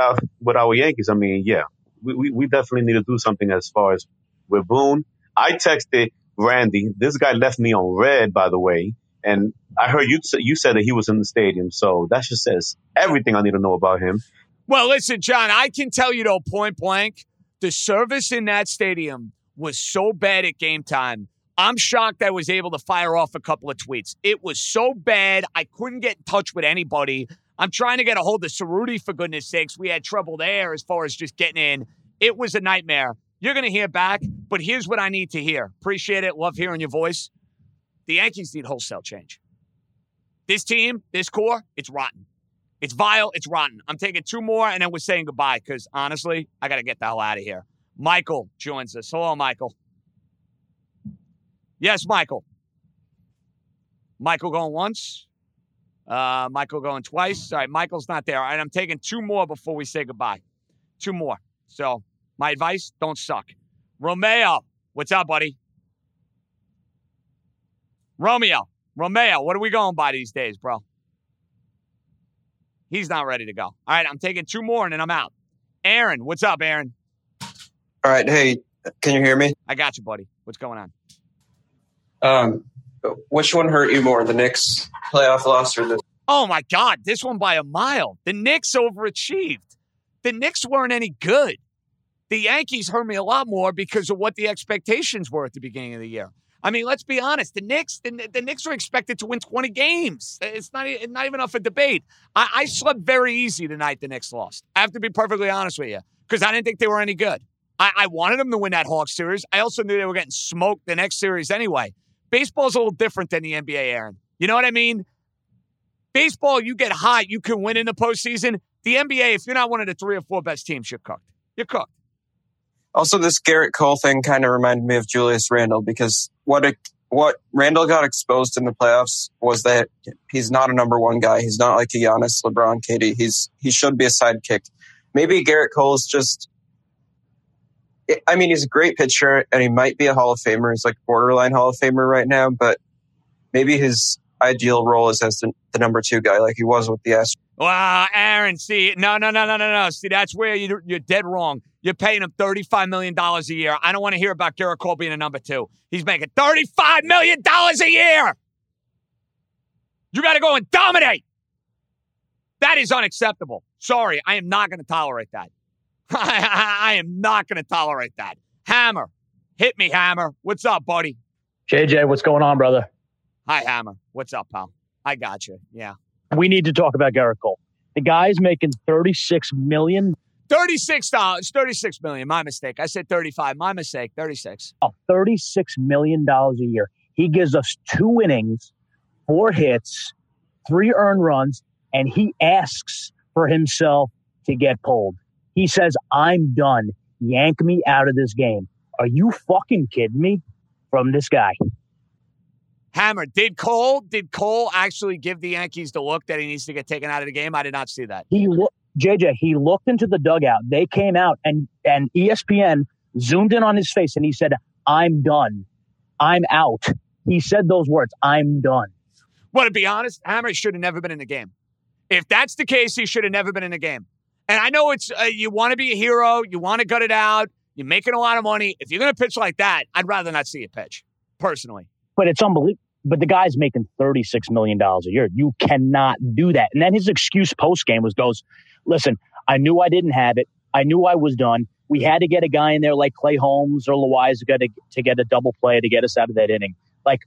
our Yankees, I mean, yeah, we definitely need to do something as far as with Boone. I texted Randy. This guy left me on red, by the way. And I heard you said that he was in the stadium. So that just says everything I need to know about him. Well, listen, John, I can tell you, though, point blank, the service in that stadium was so bad at game time. I'm shocked I was able to fire off a couple of tweets. It was so bad, I couldn't get in touch with anybody. I'm trying to get a hold of Cerruti, for goodness sakes. We had trouble there as far as just getting in. It was a nightmare. You're going to hear back, but here's what I need to hear. Appreciate it. Love hearing your voice. The Yankees need wholesale change. This team, this core, it's rotten. It's vile. It's rotten. I'm taking two more, and then we're saying goodbye because, honestly, I got to get the hell out of here. Michael joins us. Hello, Michael. Yes, Michael. Michael going once. Michael going twice. All right, Michael's not there. All right, I'm taking two more before we say goodbye. Two more. So my advice, don't suck. Romeo, what's up, buddy? Romeo, what are we going by these days, bro? He's not ready to go. All right, I'm taking two more and then I'm out. Aaron, what's up, Aaron? All right, hey, can you hear me? I got you, buddy. What's going on? Which one hurt you more, the Knicks playoff loss or this? Oh, my God, this one by a mile. The Knicks overachieved. The Knicks weren't any good. The Yankees hurt me a lot more because of what the expectations were at the beginning of the year. I mean, let's be honest. The Knicks were expected to win 20 games. It's not even up for debate. I slept very easy the night the Knicks lost. I have to be perfectly honest with you because I didn't think they were any good. I wanted them to win that Hawks series. I also knew they were getting smoked the next series anyway. Baseball's a little different than the NBA, Aaron. You know what I mean? Baseball, you get hot, you can win in the postseason. The NBA, if you're not one of the three or four best teams, you're cooked. You're cooked. Also, this Gerrit Cole thing kind of reminded me of Julius Randle because what Randle got exposed in the playoffs was that he's not a number one guy. He's not like a Giannis, LeBron, KD. He should be a sidekick. Maybe Gerrit Cole's just... I mean, he's a great pitcher, and he might be a Hall of Famer. He's like borderline Hall of Famer right now, but maybe his ideal role is as the number two guy, like he was with the Astros. Wow, Aaron, see, no. See, that's where you're dead wrong. You're paying him $35 million a year. I don't want to hear about Gerrit Cole being a number two. He's making $35 million a year. You got to go and dominate. That is unacceptable. Sorry, I am not going to tolerate that. I am not going to tolerate that. Hammer, hit me, Hammer. What's up, buddy? JJ, what's going on, brother? Hi, Hammer. What's up, pal? I got you. Yeah. We need to talk about Gerrit Cole. The guy's making $36 million. $36 million. My mistake. I said 35. My mistake. 36. Oh, $36 million a year. He gives us 2 innings, 4 hits, 3 earned runs, and he asks for himself to get pulled. He says, I'm done. Yank me out of this game. Are you fucking kidding me? From this guy. Hammer, did Cole actually give the Yankees the look that he needs to get taken out of the game? I did not see that. JJ, he looked into the dugout. They came out and ESPN zoomed in on his face and he said, I'm done. I'm out. He said those words, I'm done. Well, to be honest, Hammer should have never been in the game. If that's the case, he should have never been in the game. And I know it's you want to be a hero. You want to gut it out. You're making a lot of money. If you're going to pitch like that, I'd rather not see you pitch, personally. But it's unbelievable. But the guy's making $36 million a year. You cannot do that. And then his excuse post-game was, listen, I knew I didn't have it. I knew I was done. we had to get a guy in there like Clay Holmes or Loaiza to get a double play to get us out of that inning. Like,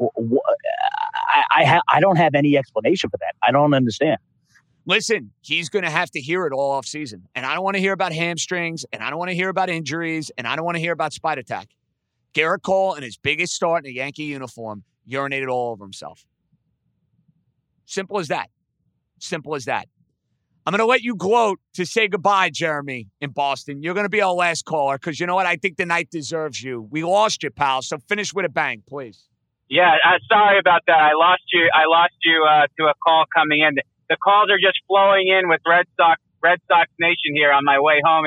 I don't have any explanation for that. I don't understand. Listen, he's going to have to hear it all offseason. And I don't want to hear about hamstrings, and I don't want to hear about injuries, and I don't want to hear about spite attack. Gerrit Cole, in his biggest start in a Yankee uniform, urinated all over himself. Simple as that. Simple as that. I'm going to let you gloat to say goodbye, Jeremy, in Boston. You're going to be our last caller because you know what? I think the night deserves you. We lost you, pal, so finish with a bang, please. Yeah, sorry about that. I lost you to a call coming in. The calls are just flowing in with Red Sox Nation here on my way home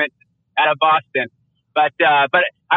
out of Boston. But I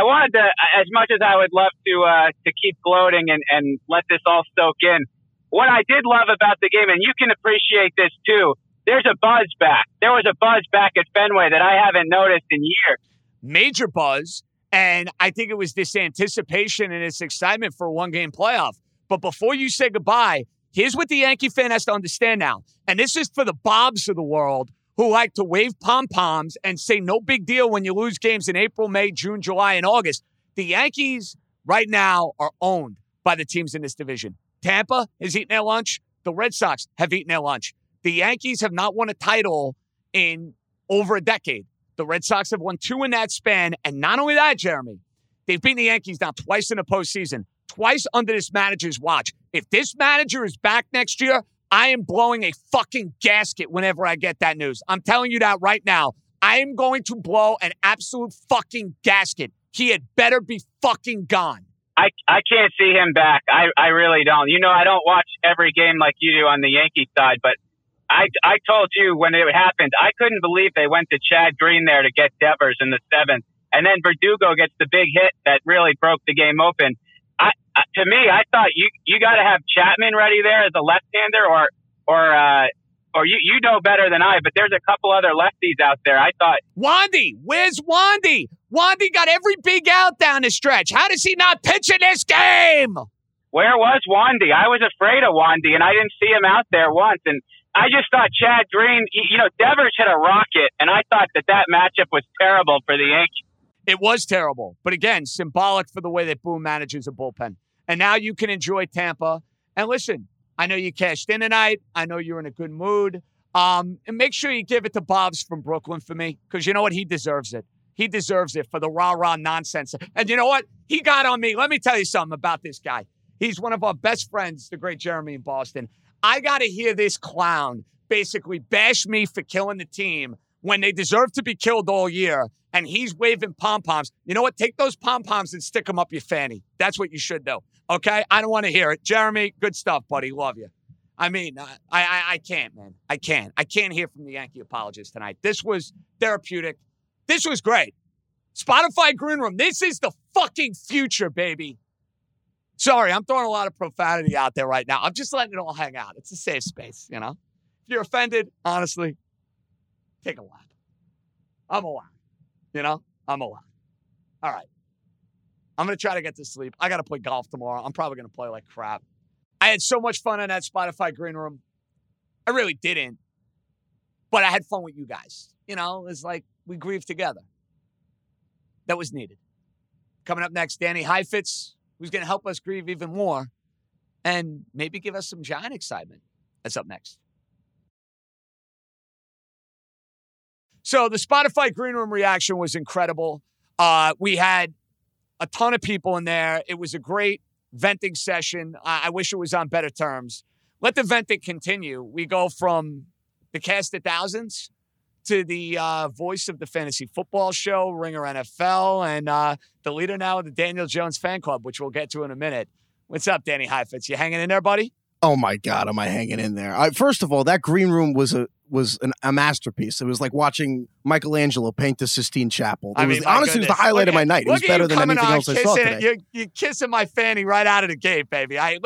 wanted to, as much as I would love to keep gloating and let this all soak in, what I did love about the game, and you can appreciate this too, there's a buzz back. There was a buzz back at Fenway that I haven't noticed in years. Major buzz, and I think it was this anticipation and this excitement for a one-game playoff. But before you say goodbye, here's what the Yankee fan has to understand now. And this is for the Bobs of the world who like to wave pom-poms and say no big deal when you lose games in April, May, June, July, and August. The Yankees right now are owned by the teams in this division. Tampa has eaten their lunch. The Red Sox have eaten their lunch. The Yankees have not won a title in over a decade. The Red Sox have won 2 in that span. And not only that, Jeremy, they've beaten the Yankees now twice in the postseason, twice under this manager's watch. If this manager is back next year, I am blowing a fucking gasket whenever I get that news. I'm telling you that right now. I am going to blow an absolute fucking gasket. He had better be fucking gone. I can't see him back. I really don't. You know, I don't watch every game like you do on the Yankee side, but I told you when it happened, I couldn't believe they went to Chad Green there to get Devers in the 7th. And then Verdugo gets the big hit that really broke the game open. To me, I thought you got to have Chapman ready there as a left-hander, or you know better than I. But there's a couple other lefties out there. I thought Wandy, where's Wandy? Wandy got every big out down the stretch. How does he not pitch in this game? Where was Wandy? I was afraid of Wandy, and I didn't see him out there once. And I just thought Chad Green. You know, Devers hit a rocket, and I thought that matchup was terrible for the Yankees. It was terrible, but again, symbolic for the way that Boone manages a bullpen. And now you can enjoy Tampa. And listen, I know you cashed in tonight. I know you're in a good mood. And make sure you give it to Bob's from Brooklyn for me, because you know what? He deserves it. He deserves it for the rah-rah nonsense. And you know what? He got on me. Let me tell you something about this guy. He's one of our best friends, the great Jeremy in Boston. I got to hear this clown basically bash me for killing the team when they deserve to be killed all year, and he's waving pom-poms. You know what? Take those pom-poms and stick them up your fanny. That's what you should do, okay? I don't want to hear it. Jeremy, good stuff, buddy. Love you. I mean, I can't, man. I can't. I can't hear from the Yankee apologists tonight. This was therapeutic. This was great. Spotify Green Room, this is the fucking future, baby. Sorry, I'm throwing a lot of profanity out there right now. I'm just letting it all hang out. It's a safe space, you know? If you're offended, honestly, take a lap. I'm alive. You know, I'm alive. All right. I'm going to try to get to sleep. I got to play golf tomorrow. I'm probably going to play like crap. I had so much fun in that Spotify Green Room. I really didn't. But I had fun with you guys. You know, it's like we grieved together. That was needed. Coming up next, Danny Heifetz, who's going to help us grieve even more and maybe give us some giant excitement. That's up next. So the Spotify Green Room reaction was incredible. We had a ton of people in there. It was a great venting session. I wish it was on better terms. Let the venting continue. We go from the cast of thousands to the voice of the fantasy football show, Ringer NFL, and the leader now of the Daniel Jones fan club, which we'll get to in a minute. What's up, Danny Heifetz? You hanging in there, buddy? Oh, my God, am I hanging in there? First of all, that green room was a masterpiece. It was like watching Michelangelo paint the Sistine Chapel. Honestly, it was the highlight of my night. It was better than anything else I saw today. You're kissing my fanny right out of the gate, baby. I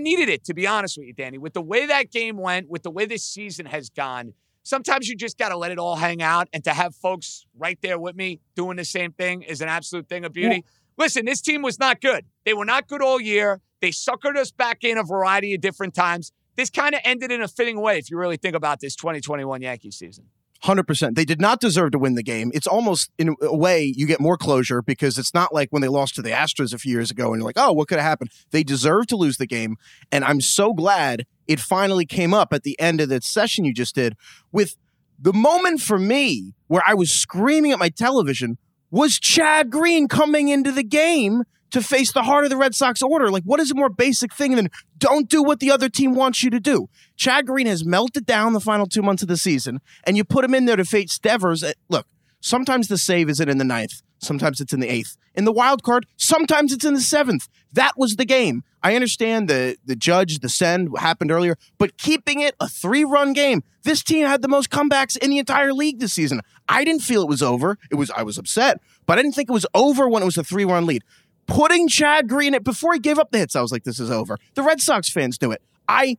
needed it, to be honest with you, Danny. With the way that game went, with the way this season has gone, sometimes you just got to let it all hang out, and to have folks right there with me doing the same thing is an absolute thing of beauty. Yeah. Listen, this team was not good. They were not good all year. They suckered us back in a variety of different times. This kind of ended in a fitting way if you really think about this 2021 Yankee season. 100%. They did not deserve to win the game. It's almost, in a way, you get more closure because it's not like when they lost to the Astros a few years ago and you're like, oh, what could have happened? They deserve to lose the game. And I'm so glad it finally came up at the end of that session you just did with the moment for me where I was screaming at my television was Chad Green coming into the game to face the heart of the Red Sox order. Like, what is a more basic thing than don't do what the other team wants you to do? Chad Green has melted down the final 2 months of the season, and you put him in there to face Devers. Look, sometimes the save isn't in the 9th. Sometimes it's in the 8th. In the wild card, sometimes it's in the 7th. That was the game. I understand the Judge, the send, what happened earlier, but keeping it a 3-run game. This team had the most comebacks in the entire league this season. I didn't feel it was over. I was upset, but I didn't think it was over when it was a 3-run lead. Putting Chad Green at before he gave up the hits, I was like, this is over. The Red Sox fans knew it. I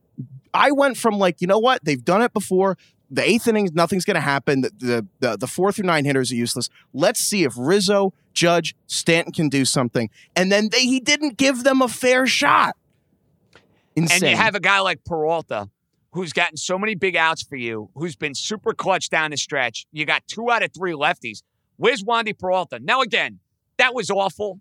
went from like, you know what? They've done it before. The 8th inning, nothing's going to happen. The 4 through 9 hitters are useless. Let's see if Rizzo, Judge, Stanton can do something. And then he didn't give them a fair shot. Insane. And you have a guy like Peralta, who's gotten so many big outs for you, who's been super clutch down the stretch. You got 2 out of 3 lefties. Where's Wandy Peralta? Now, again, that was awful.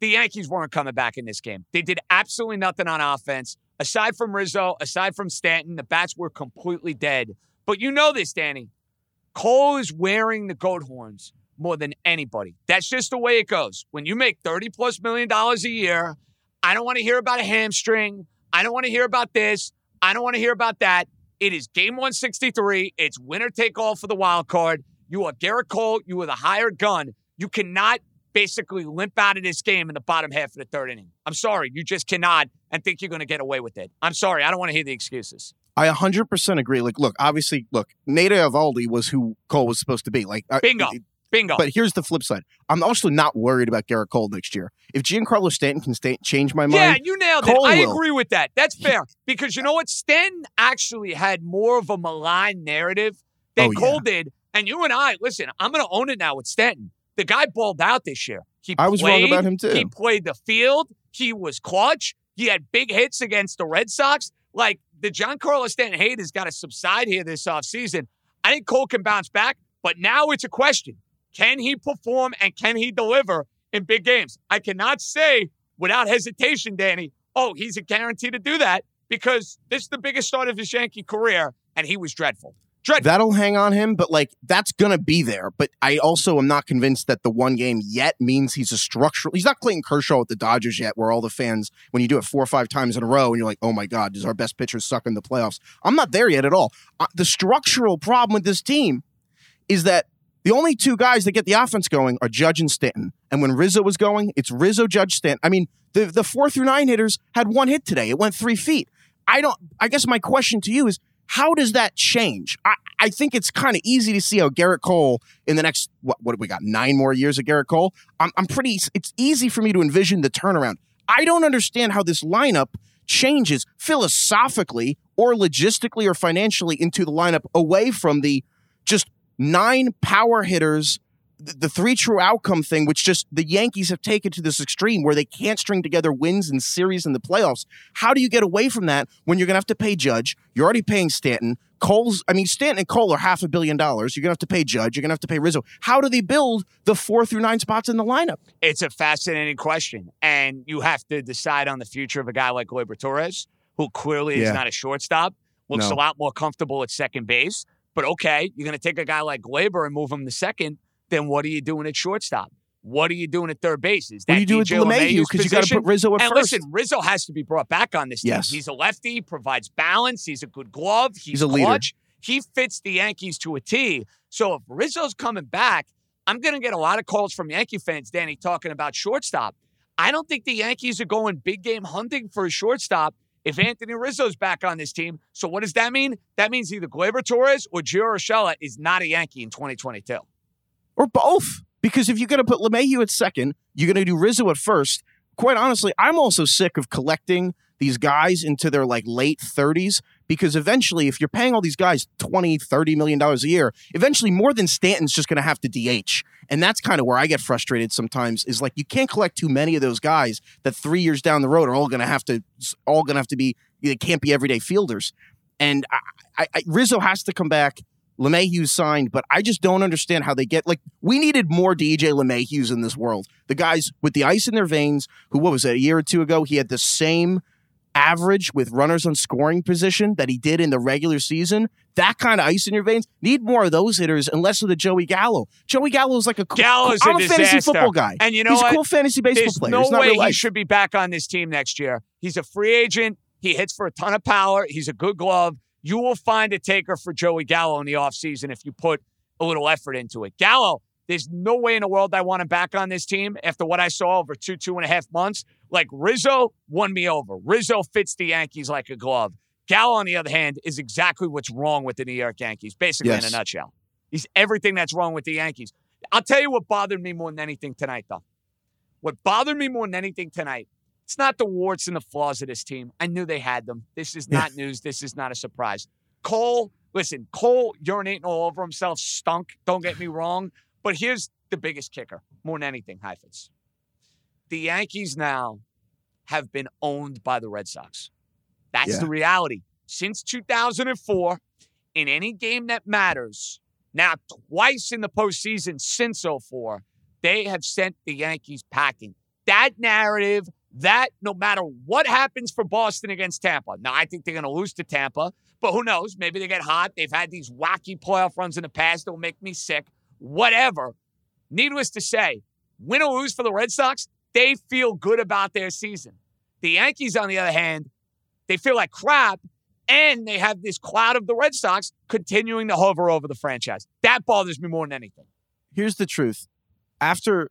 The Yankees weren't coming back in this game. They did absolutely nothing on offense. Aside from Rizzo, aside from Stanton, the bats were completely dead. But you know this, Danny. Cole is wearing the goat horns more than anybody. That's just the way it goes. When you make $30+ million a year, I don't want to hear about a hamstring. I don't want to hear about this. I don't want to hear about that. It is game 163. It's winner take all for the wild card. You are Gerrit Cole. You are the hired gun. You cannot basically limp out of this game in the bottom half of the 3rd inning. I'm sorry. You just cannot and think you're going to get away with it. I'm sorry. I don't want to hear the excuses. I 100% agree. Like, look, obviously, Nathan Eovaldi was who Cole was supposed to be. Like, Bingo. But here's the flip side. I'm also not worried about Gerrit Cole next year. If Giancarlo Stanton can change my mind. Yeah, you nailed Cole it. I agree with that. That's fair. Because you know what? Stanton actually had more of a malign narrative than Cole did. And you and I, listen, I'm going to own it now with Stanton. The guy balled out this year. I was wrong about him too. He played the field. He was clutch. He had big hits against the Red Sox. Like, the Giancarlo Stanton hate has got to subside here this offseason. I think Cole can bounce back, but now it's a question. Can he perform and can he deliver in big games? I cannot say without hesitation, Danny, he's a guarantee to do that because this is the biggest start of his Yankee career, and he was dreadful. That'll hang on him, but that's going to be there. But I also am not convinced that the one game yet means he's he's not Clayton Kershaw with the Dodgers yet, where all the fans, when you do it 4 or 5 times in a row and you're like, oh my God, does our best pitcher suck in the playoffs? I'm not there yet at all. The structural problem with this team is that the only 2 guys that get the offense going are Judge and Stanton. And when Rizzo was going, it's Rizzo, Judge, Stanton. I mean, the 4 through 9 hitters had 1 hit today. It went 3 feet. I guess my question to you is, how does that change? I think it's kind of easy to see how Gerrit Cole in the next, what have we got, 9 more years of Gerrit Cole? It's easy for me to envision the turnaround. I don't understand how this lineup changes philosophically or logistically or financially into the lineup away from the just 9 power hitters, the 3 true outcome thing, which just the Yankees have taken to this extreme where they can't string together wins and series in the playoffs. How do you get away from that when you're going to have to pay Judge? You're already paying Stanton. Stanton and Cole are $500 million. You're going to have to pay Judge. You're going to have to pay Rizzo. How do they build the 4 through 9 spots in the lineup? It's a fascinating question. And you have to decide on the future of a guy like Gleyber Torres, who clearly is not a shortstop, looks a lot more comfortable at second base. But okay, you're going to take a guy like Gleyber and move him to second. Then what are you doing at shortstop? What are you doing at third base? Is that you do with LeMahieu? Because you got to put Rizzo at first. And listen, Rizzo has to be brought back on this team. Yes. He's a lefty. He provides balance. He's a good glove. He's a clutch. Leader. He fits the Yankees to a T. So if Rizzo's coming back, I'm going to get a lot of calls from Yankee fans, Danny, talking about shortstop. I don't think the Yankees are going big game hunting for a shortstop if Anthony Rizzo's back on this team. So what does that mean? That means either Gleyber Torres or Gio Urshela is not a Yankee in 2022. Or both, because if you're going to put LeMahieu at second, you're going to do Rizzo at first. Quite honestly, I'm also sick of collecting these guys into their late 30s, because eventually, if you're paying all these guys $20, $30 million a year, eventually more than Stanton's just going to have to DH. And that's kind of where I get frustrated sometimes is you can't collect too many of those guys that 3 years down the road are all going to have to be, they can't be everyday fielders. And Rizzo has to come back. LeMahieu signed, but I just don't understand how they get, like, we needed more DJ LeMahieu's in this world. The guys with the ice in their veins who, what was it, a year or two ago, he had the same average with runners on scoring position that he did in the regular season. That kind of ice in your veins. Need more of those hitters, and less of the Joey Gallo. Joey Gallo is like a cool, I'm a fantasy football guy. And you know what? He's a cool fantasy baseball player. There's no way he should be back on this team next year. He's a free agent. He hits for a ton of power. He's a good glove. You will find a taker for Joey Gallo in the offseason if you put a little effort into it. Gallo, there's no way in the world I want him back on this team after what I saw over two and a half months. Like, Rizzo won me over. Rizzo fits the Yankees like a glove. Gallo, on the other hand, is exactly what's wrong with the New York Yankees, basically in a nutshell. He's everything that's wrong with the Yankees. I'll tell you what bothered me more than anything tonight, though. What bothered me more than anything tonight, it's not the warts and the flaws of this team. I knew they had them. This is not news. This is not a surprise. Cole, listen, Cole urinating all over himself stunk. Don't get me wrong. But here's the biggest kicker, more than anything, Heifetz. The Yankees now have been owned by the Red Sox. That's the reality. Since 2004, in any game that matters, now twice in the postseason since 04, they have sent the Yankees packing. That narrative, that no matter what happens for Boston against Tampa, now I think they're going to lose to Tampa, but who knows? Maybe they get hot. They've had these wacky playoff runs in the past that will make me sick. Whatever. Needless to say, win or lose for the Red Sox, they feel good about their season. The Yankees, on the other hand, they feel like crap, and they have this cloud of the Red Sox continuing to hover over the franchise. That bothers me more than anything. Here's the truth. After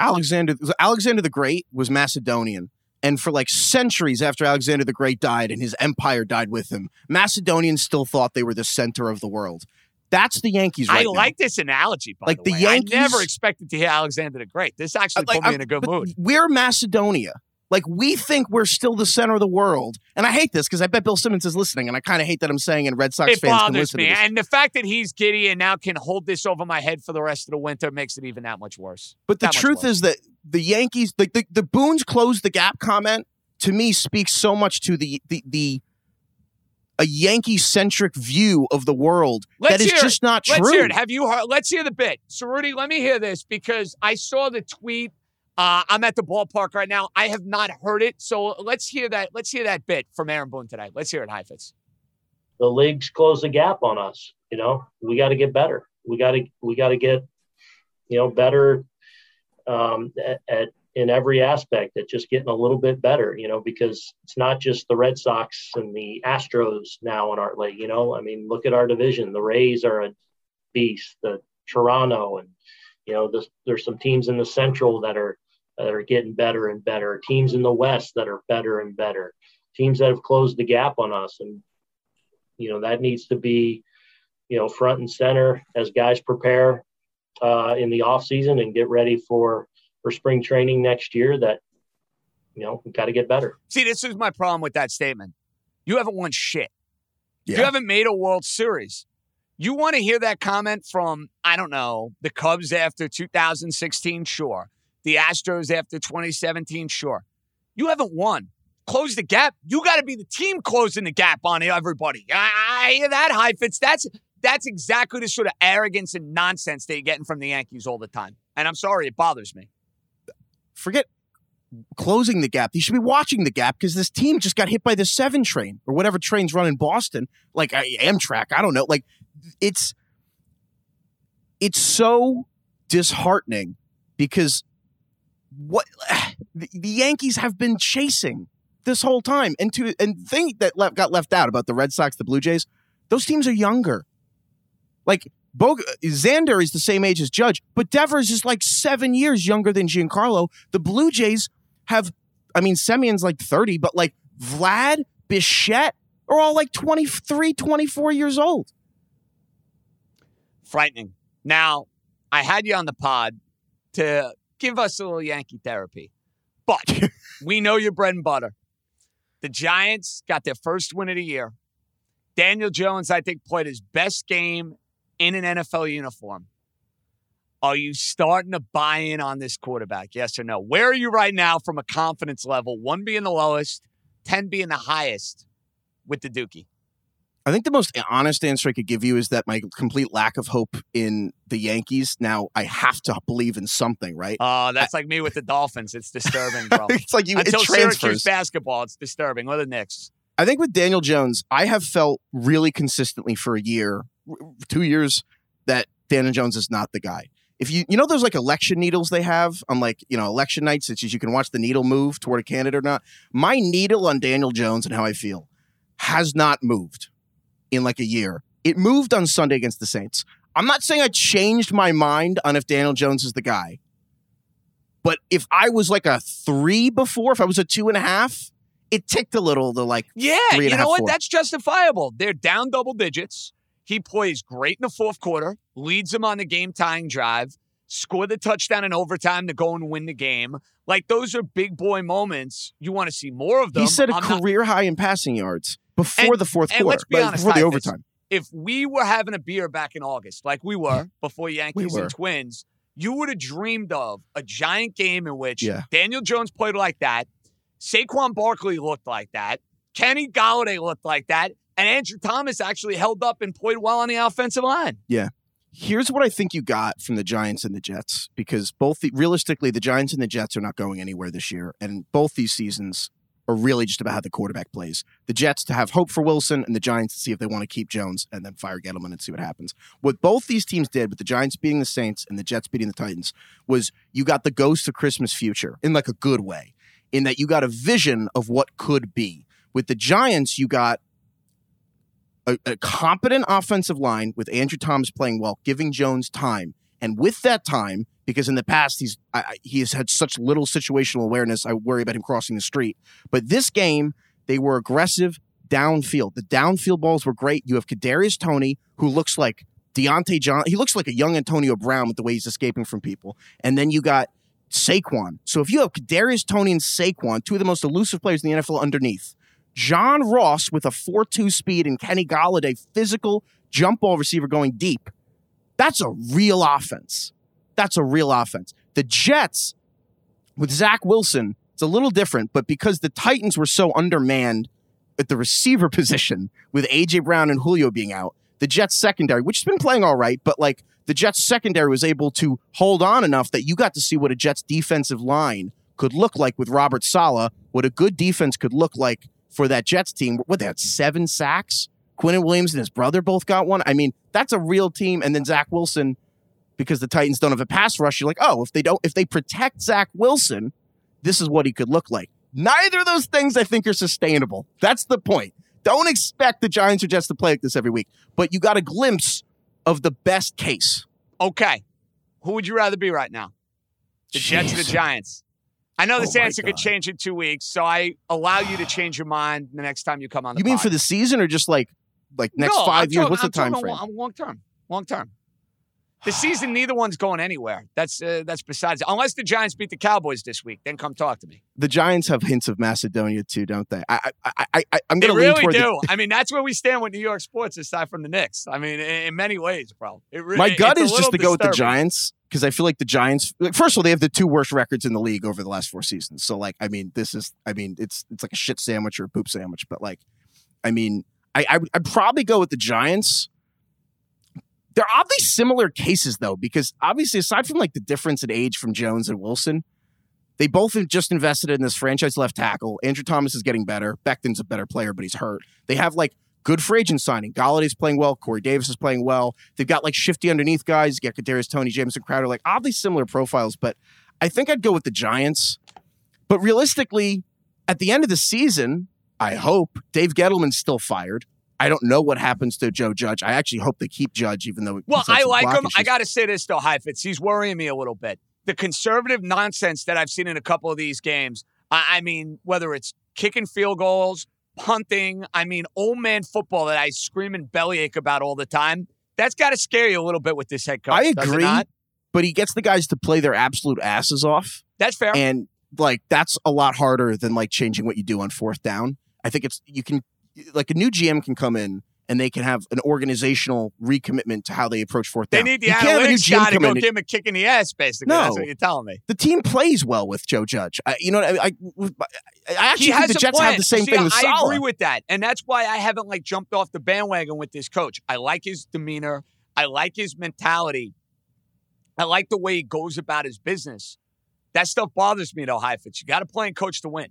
Alexander the Great was Macedonian, and for like centuries after Alexander the Great died and his empire died with him, Macedonians still thought they were the center of the world. That's the Yankees right now. I like this analogy, by the way. Yankees, I never expected to hear Alexander the Great. This actually put me in a good mood. We're Macedonia. Like, we think we're still the center of the world. And I hate this because I bet Bill Simmons is listening, and I kind of hate that I'm saying, and Red Sox fans can listen to this. And the fact that he's giddy and now can hold this over my head for the rest of the winter makes it even that much worse. But the truth is that the Yankees, the Boone's closed the gap comment, to me, speaks so much to a Yankee-centric view of the world that is just not true. Let's hear it. Let's hear the bit. So, Rudy, let me hear this because I saw the tweet. I'm at the ballpark right now. I have not heard it. So let's hear that. Let's hear that bit from Aaron Boone tonight. Let's hear it, Heifetz. The league's closed the gap on us. You know, we got to get better. We got to get, you know, better in every aspect, at just getting a little bit better, you know, because it's not just the Red Sox and the Astros now in our league. You know, I mean, look at our division. The Rays are a beast, the Toronto, and, you know, there's some teams in the Central that are getting better and better, teams in the West that are better and better, teams that have closed the gap on us. And, you know, that needs to be, you know, front and center as guys prepare in the off season and get ready for spring training next year, that, you know, we've got to get better. See, this is my problem with that statement. You haven't won shit. Yeah. You haven't made a World Series. You want to hear that comment from, I don't know, the Cubs after 2016? Sure. The Astros after 2017? Sure. You haven't won. Close the gap. You got to be the team closing the gap on everybody. I hear that, Heifetz. That's exactly the sort of arrogance and nonsense that you're getting from the Yankees all the time. And I'm sorry, it bothers me. Forget closing the gap. You should be watching the gap because this team just got hit by the 7 train or whatever trains run in Boston. Like Amtrak, I don't know. Like it's so disheartening because the Yankees have been chasing this whole time. And thing that got left out about the Red Sox, the Blue Jays, those teams are younger. Like, Xander is the same age as Judge, but Devers is like 7 years younger than Giancarlo. The Blue Jays have, I mean, Semyon's like 30, but like Vlad, Bichette are all like 23, 24 years old. Frightening. Now, I had you on the pod to give us a little Yankee therapy, but we know your bread and butter. The Giants got their first win of the year. Daniel Jones, I think, played his best game in an NFL uniform. Are you starting to buy in on this quarterback? Yes or no? Where are you right now from a confidence level? 1 being the lowest, 10 being the highest with the Dookie. I think the most honest answer I could give you is that my complete lack of hope in the Yankees. Now I have to believe in something, right? Oh, that's like me with the Dolphins. It's disturbing, bro. It's like you until it Syracuse basketball. It's disturbing. Or the Knicks. I think with Daniel Jones, I have felt really consistently for a year, 2 years, that Daniel Jones is not the guy. If you know, those like election needles they have on like, you know, election nights, it's just you can watch the needle move toward a candidate or not. My needle on Daniel Jones and how I feel has not moved in like a year. It moved on Sunday against the Saints. I'm not saying I changed my mind on if Daniel Jones is the guy, but if I was like a 3 before, if I was a 2.5, it ticked a little to like 3.5. You know what? 4. That's justifiable. They're down double digits. He plays great in the fourth quarter, leads them on the game-tying drive, scored the touchdown in overtime to go and win the game. Like, those are big boy moments. You want to see more of them. He set a career high in passing yards before the fourth quarter, let's be honest, before the overtime. If we were having a beer back in August, like we were before Yankees and Twins, you would have dreamed of a giant game in which Daniel Jones played like that, Saquon Barkley looked like that, Kenny Galladay looked like that, and Andrew Thomas actually held up and played well on the offensive line. Yeah. Here's what I think you got from the Giants and the Jets, because both realistically, the Giants and the Jets are not going anywhere this year. And both these seasons are really just about how the quarterback plays. The Jets to have hope for Wilson, and the Giants to see if they want to keep Jones and then fire Gettleman and see what happens. What both these teams did with the Giants beating the Saints and the Jets beating the Titans was you got the ghost of Christmas future in like a good way, in that you got a vision of what could be. With the Giants, you got a competent offensive line with Andrew Thomas playing well, giving Jones time. And with that time, because in the past he has had such little situational awareness, I worry about him crossing the street. But this game, they were aggressive downfield. The downfield balls were great. You have Kadarius Toney, who looks like Deontay Johnson. He looks like a young Antonio Brown with the way he's escaping from people. And then you got Saquon. So if you have Kadarius Toney and Saquon, two of the most elusive players in the NFL underneath, John Ross with a 4.2 speed and Kenny Galladay, physical jump ball receiver going deep. That's a real offense. That's a real offense. The Jets with Zach Wilson, it's a little different, but because the Titans were so undermanned at the receiver position with A.J. Brown and Julio being out, the Jets secondary, which has been playing all right, but like the Jets secondary was able to hold on enough that you got to see what a Jets defensive line could look like with Robert Saleh, what a good defense could look like for that Jets team. What, they had 7 sacks? Quinnen Williams and his brother both got one. I mean, that's a real team. And then Zach Wilson, because the Titans don't have a pass rush, you're like, oh, if they protect Zach Wilson, this is what he could look like. Neither of those things I think are sustainable. That's the point. Don't expect the Giants or Jets to play like this every week, but you got a glimpse of the best case. Okay. Who would you rather be right now? The Jets or the Giants? I know this answer could change in 2 weeks, so I allow you to change your mind the next time you come on the podcast. You mean for the season or just like next 5 years? What's the time frame? Long term. The season, neither one's going anywhere. That's besides. Unless the Giants beat the Cowboys this week, then come talk to me. The Giants have hints of Macedonia too, don't they? I'm going to lean toward. They really do. I mean, that's where we stand with New York sports, aside from the Knicks. I mean, in many ways, bro. My gut is just to go with the Giants. Because I feel like the Giants, first of all, they have the 2 worst records in the league over the last 4 seasons. So, like, I mean, it's like a shit sandwich or a poop sandwich. But, like, I mean, I'd probably go with the Giants. They're oddly similar cases, though, because obviously, aside from, like, the difference in age from Jones and Wilson, they both have just invested in this franchise left tackle. Andrew Thomas is getting better. Beckton's a better player, but he's hurt. They have, like, good free agent signing. Galladay's playing well. Corey Davis is playing well. They've got like shifty underneath guys. You got Kadarius Toney, Jameson Crowder, like oddly similar profiles, but I think I'd go with the Giants. But realistically, at the end of the season, I hope Dave Gettleman's still fired. I don't know what happens to Joe Judge. I actually hope they keep Judge, even though. Well, I like him. Issues. I got to say this though, Heifetz. He's worrying me a little bit. The conservative nonsense that I've seen in a couple of these games. I mean, whether it's kicking field goals, punting, I mean, old man football that I scream and bellyache about all the time. That's got to scare you a little bit with this head coach. I agree, not? But he gets the guys to play their absolute asses off. That's fair. And, like, that's a lot harder than, like, changing what you do on fourth down. I think it's, you can, like, a new GM can come in and they can have an organizational recommitment to how they approach fourth down. They need the analytics guy to go give him a kick in the ass, basically. No, that's what you're telling me. The team plays well with Joe Judge. I actually think the Jets have the same thing with Saleh. I agree with that, and that's why I haven't jumped off the bandwagon with this coach. I like his demeanor. I like his mentality. I like the way he goes about his business. That stuff bothers me, though, Heifetz. You got to play and coach to win.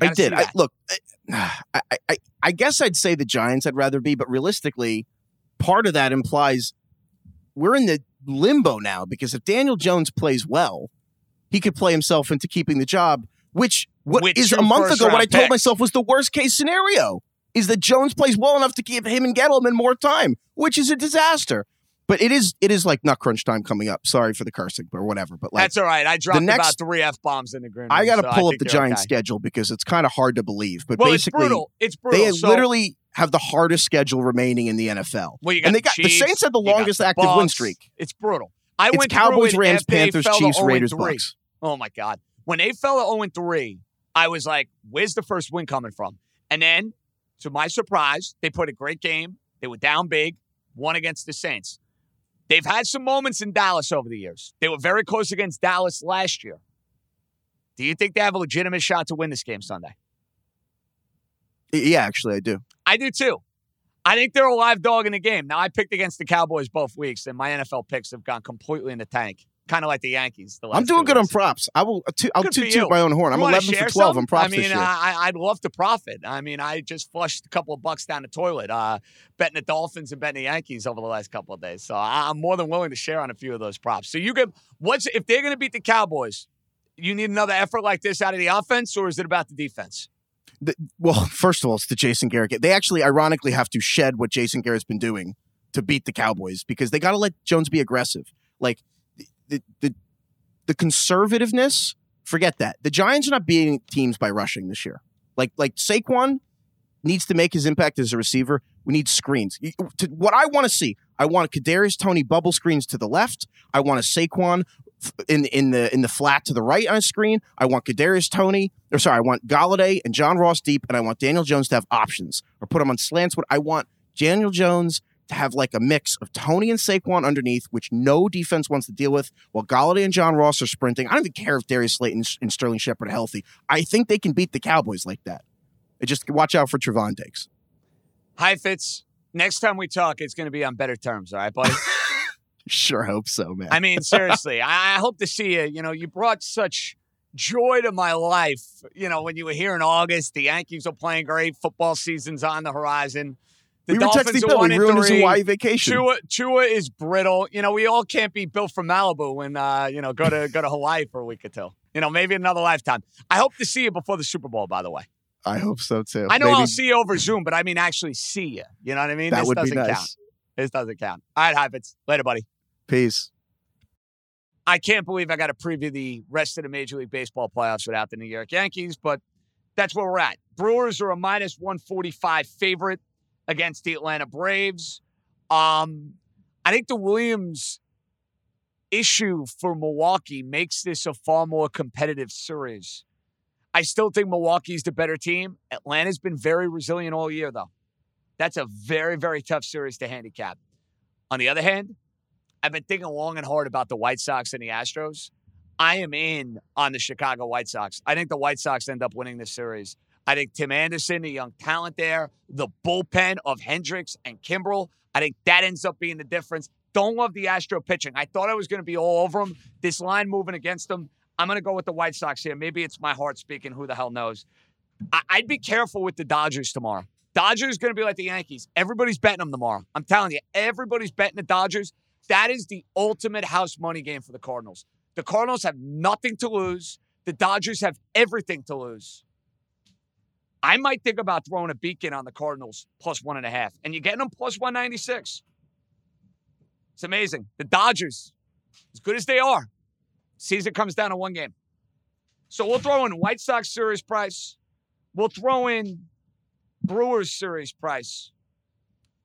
I guess I'd say the Giants I'd rather be, but realistically, part of that implies we're in the limbo now, because if Daniel Jones plays well, he could play himself into keeping the job, which is a month ago what I told myself was the worst case scenario, is that Jones plays well enough to give him and Gettleman more time, which is a disaster. But it is like nut crunch time coming up. Sorry for the cursing or whatever. But that's all right. I dropped about 3 F-bombs in the green room. I got to pull up the Giants' schedule because it's kind of hard to believe. But basically, it's brutal. They literally have the hardest schedule remaining in the NFL. Well, you got the Saints had the longest active win streak. It's brutal. I went Cowboys, Rams, Panthers, Chiefs, Raiders, Bucks. Oh my God! When they fell to 0-3, I was like, "Where's the first win coming from?" And then, to my surprise, they put a great game. They were down big, won against the Saints. They've had some moments in Dallas over the years. They were very close against Dallas last year. Do you think they have a legitimate shot to win this game Sunday? Yeah, actually, I do. I do, too. I think they're a live dog in the game. Now, I picked against the Cowboys both weeks, and my NFL picks have gone completely in the tank, kind of like the Yankees. I'm doing good on props. I'll toot my own horn. I'm 11 for 12 on props this year. I'd love to profit. I just flushed a couple of bucks down the toilet, betting the Dolphins and betting the Yankees over the last couple of days. So I'm more than willing to share on a few of those props. So if they're going to beat the Cowboys, you need another effort like this out of the offense, or is it about the defense? Well, first of all, it's the Jason Garrett. They actually, ironically, have to shed what Jason Garrett's been doing to beat the Cowboys because they got to let Jones be aggressive. Like, the conservativeness, forget that. The Giants are not beating teams by rushing this year. Like Saquon needs to make his impact as a receiver. We need screens. What I want to see, I want Kadarius Toney bubble screens to the left. I want a Saquon in the flat to the right on a screen. I want I want Galladay and John Ross deep, and I want Daniel Jones to have options or put him on slants. I want Daniel Jones to have a mix of Toney and Saquon underneath, which no defense wants to deal with, while Galladay and John Ross are sprinting. I don't even care if Darius Slayton and Sterling Shepard are healthy. I think they can beat the Cowboys like that. Just watch out for Trevon Diggs. Hi, Fitz. Next time we talk, it's going to be on better terms, all right, buddy? Sure hope so, man. Seriously, I hope to see you. You brought such joy to my life. When you were here in August, the Yankees are playing great. Football season's on the horizon. The Dolphins are 1-3. We ruined his Hawaii vacation. Tua is brittle. We all can't be built from Malibu and go to Hawaii for a week or two. Maybe another lifetime. I hope to see you before the Super Bowl, by the way. I hope so too. I know I'll see you over Zoom, but actually see you. You know what I mean? That would be nice. This doesn't count. All right, Heifetz. Later, buddy. Peace. I can't believe I got to preview the rest of the Major League Baseball playoffs without the New York Yankees, but that's where we're at. Brewers are a minus 145 favorite against the Atlanta Braves. I think the Williams issue for Milwaukee makes this a far more competitive series. I still think Milwaukee's the better team. Atlanta's been very resilient all year, though. That's a very, very tough series to handicap. On the other hand, I've been thinking long and hard about the White Sox and the Astros. I am in on the Chicago White Sox. I think the White Sox end up winning this series. I think Tim Anderson, the young talent there, the bullpen of Hendricks and Kimbrel, I think that ends up being the difference. Don't love the Astro pitching. I thought I was going to be all over them. This line moving against them, I'm going to go with the White Sox here. Maybe it's my heart speaking. Who the hell knows? I'd be careful with the Dodgers tomorrow. Dodgers going to be like the Yankees. Everybody's betting them tomorrow. I'm telling you, everybody's betting the Dodgers. That is the ultimate house money game for the Cardinals. The Cardinals have nothing to lose. The Dodgers have everything to lose. I might think about throwing a beacon on the Cardinals +1.5. And you're getting them +196. It's amazing. The Dodgers, as good as they are, season comes down to one game. So we'll throw in White Sox series price. We'll throw in Brewers series price.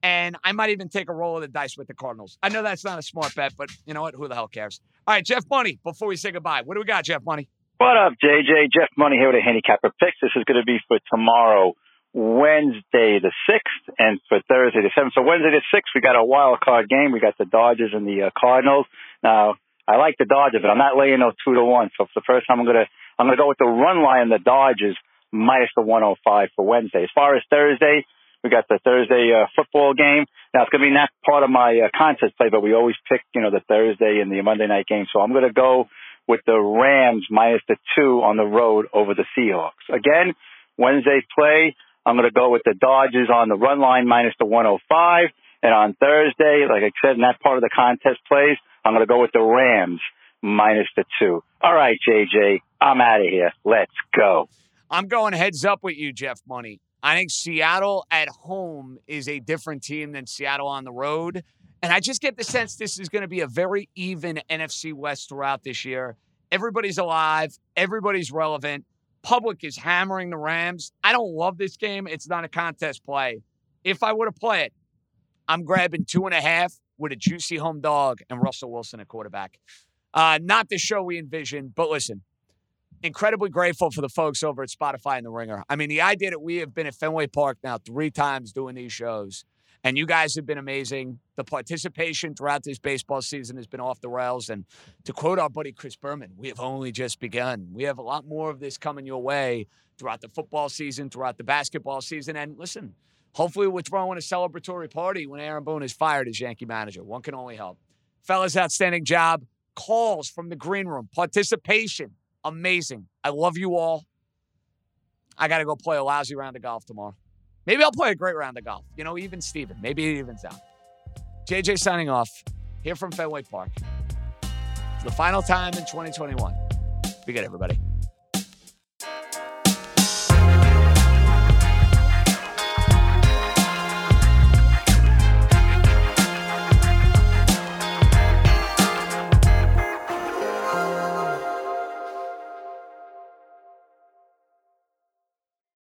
And I might even take a roll of the dice with the Cardinals. I know that's not a smart bet, but you know what? Who the hell cares? All right, Jeff Money, before we say goodbye, what do we got, Jeff Money? What up, JJ? Jeff Money here with a handicapper picks. This is going to be for tomorrow, Wednesday the 6th and for Thursday the 7th. So Wednesday the 6th, we got a wild card game. We got the Dodgers and the Cardinals. Now, I like the Dodgers, but I'm not laying no 2-1. So for the first time, I'm going to go with the run line on the Dodgers minus the 105 for Wednesday. As far as Thursday, we got the Thursday football game. Now, it's going to be not part of my contest play, but we always pick, the Thursday and the Monday night game. So I'm going to go with the Rams minus the 2 on the road over the Seahawks. Again, Wednesday's play, I'm going to go with the Dodgers on the run line minus the 105. And on Thursday, like I said, in that part of the contest plays, I'm going to go with the Rams minus the 2. All right, JJ, I'm out of here. Let's go. I'm going heads up with you, Jeff Money. I think Seattle at home is a different team than Seattle on the road. And I just get the sense this is going to be a very even NFC West throughout this year. Everybody's alive. Everybody's relevant. Public is hammering the Rams. I don't love this game. It's not a contest play. If I were to play it, I'm grabbing 2.5 with a juicy home dog and Russell Wilson at quarterback. Not the show we envisioned, but listen, incredibly grateful for the folks over at Spotify and The Ringer. I mean, the idea that we have been at Fenway Park now 3 times doing these shows, and you guys have been amazing. The participation throughout this baseball season has been off the rails. And to quote our buddy Chris Berman, we have only just begun. We have a lot more of this coming your way throughout the football season, throughout the basketball season. And listen, hopefully we're throwing a celebratory party when Aaron Boone is fired as Yankee manager. One can only hope. Fellas, outstanding job. Calls from the green room. Participation. Amazing. I love you all. I got to go play a lousy round of golf tomorrow. Maybe I'll play a great round of golf. Even Steven. Maybe it evens out. JJ signing off here from Fenway Park. For the final time in 2021. Be good, everybody.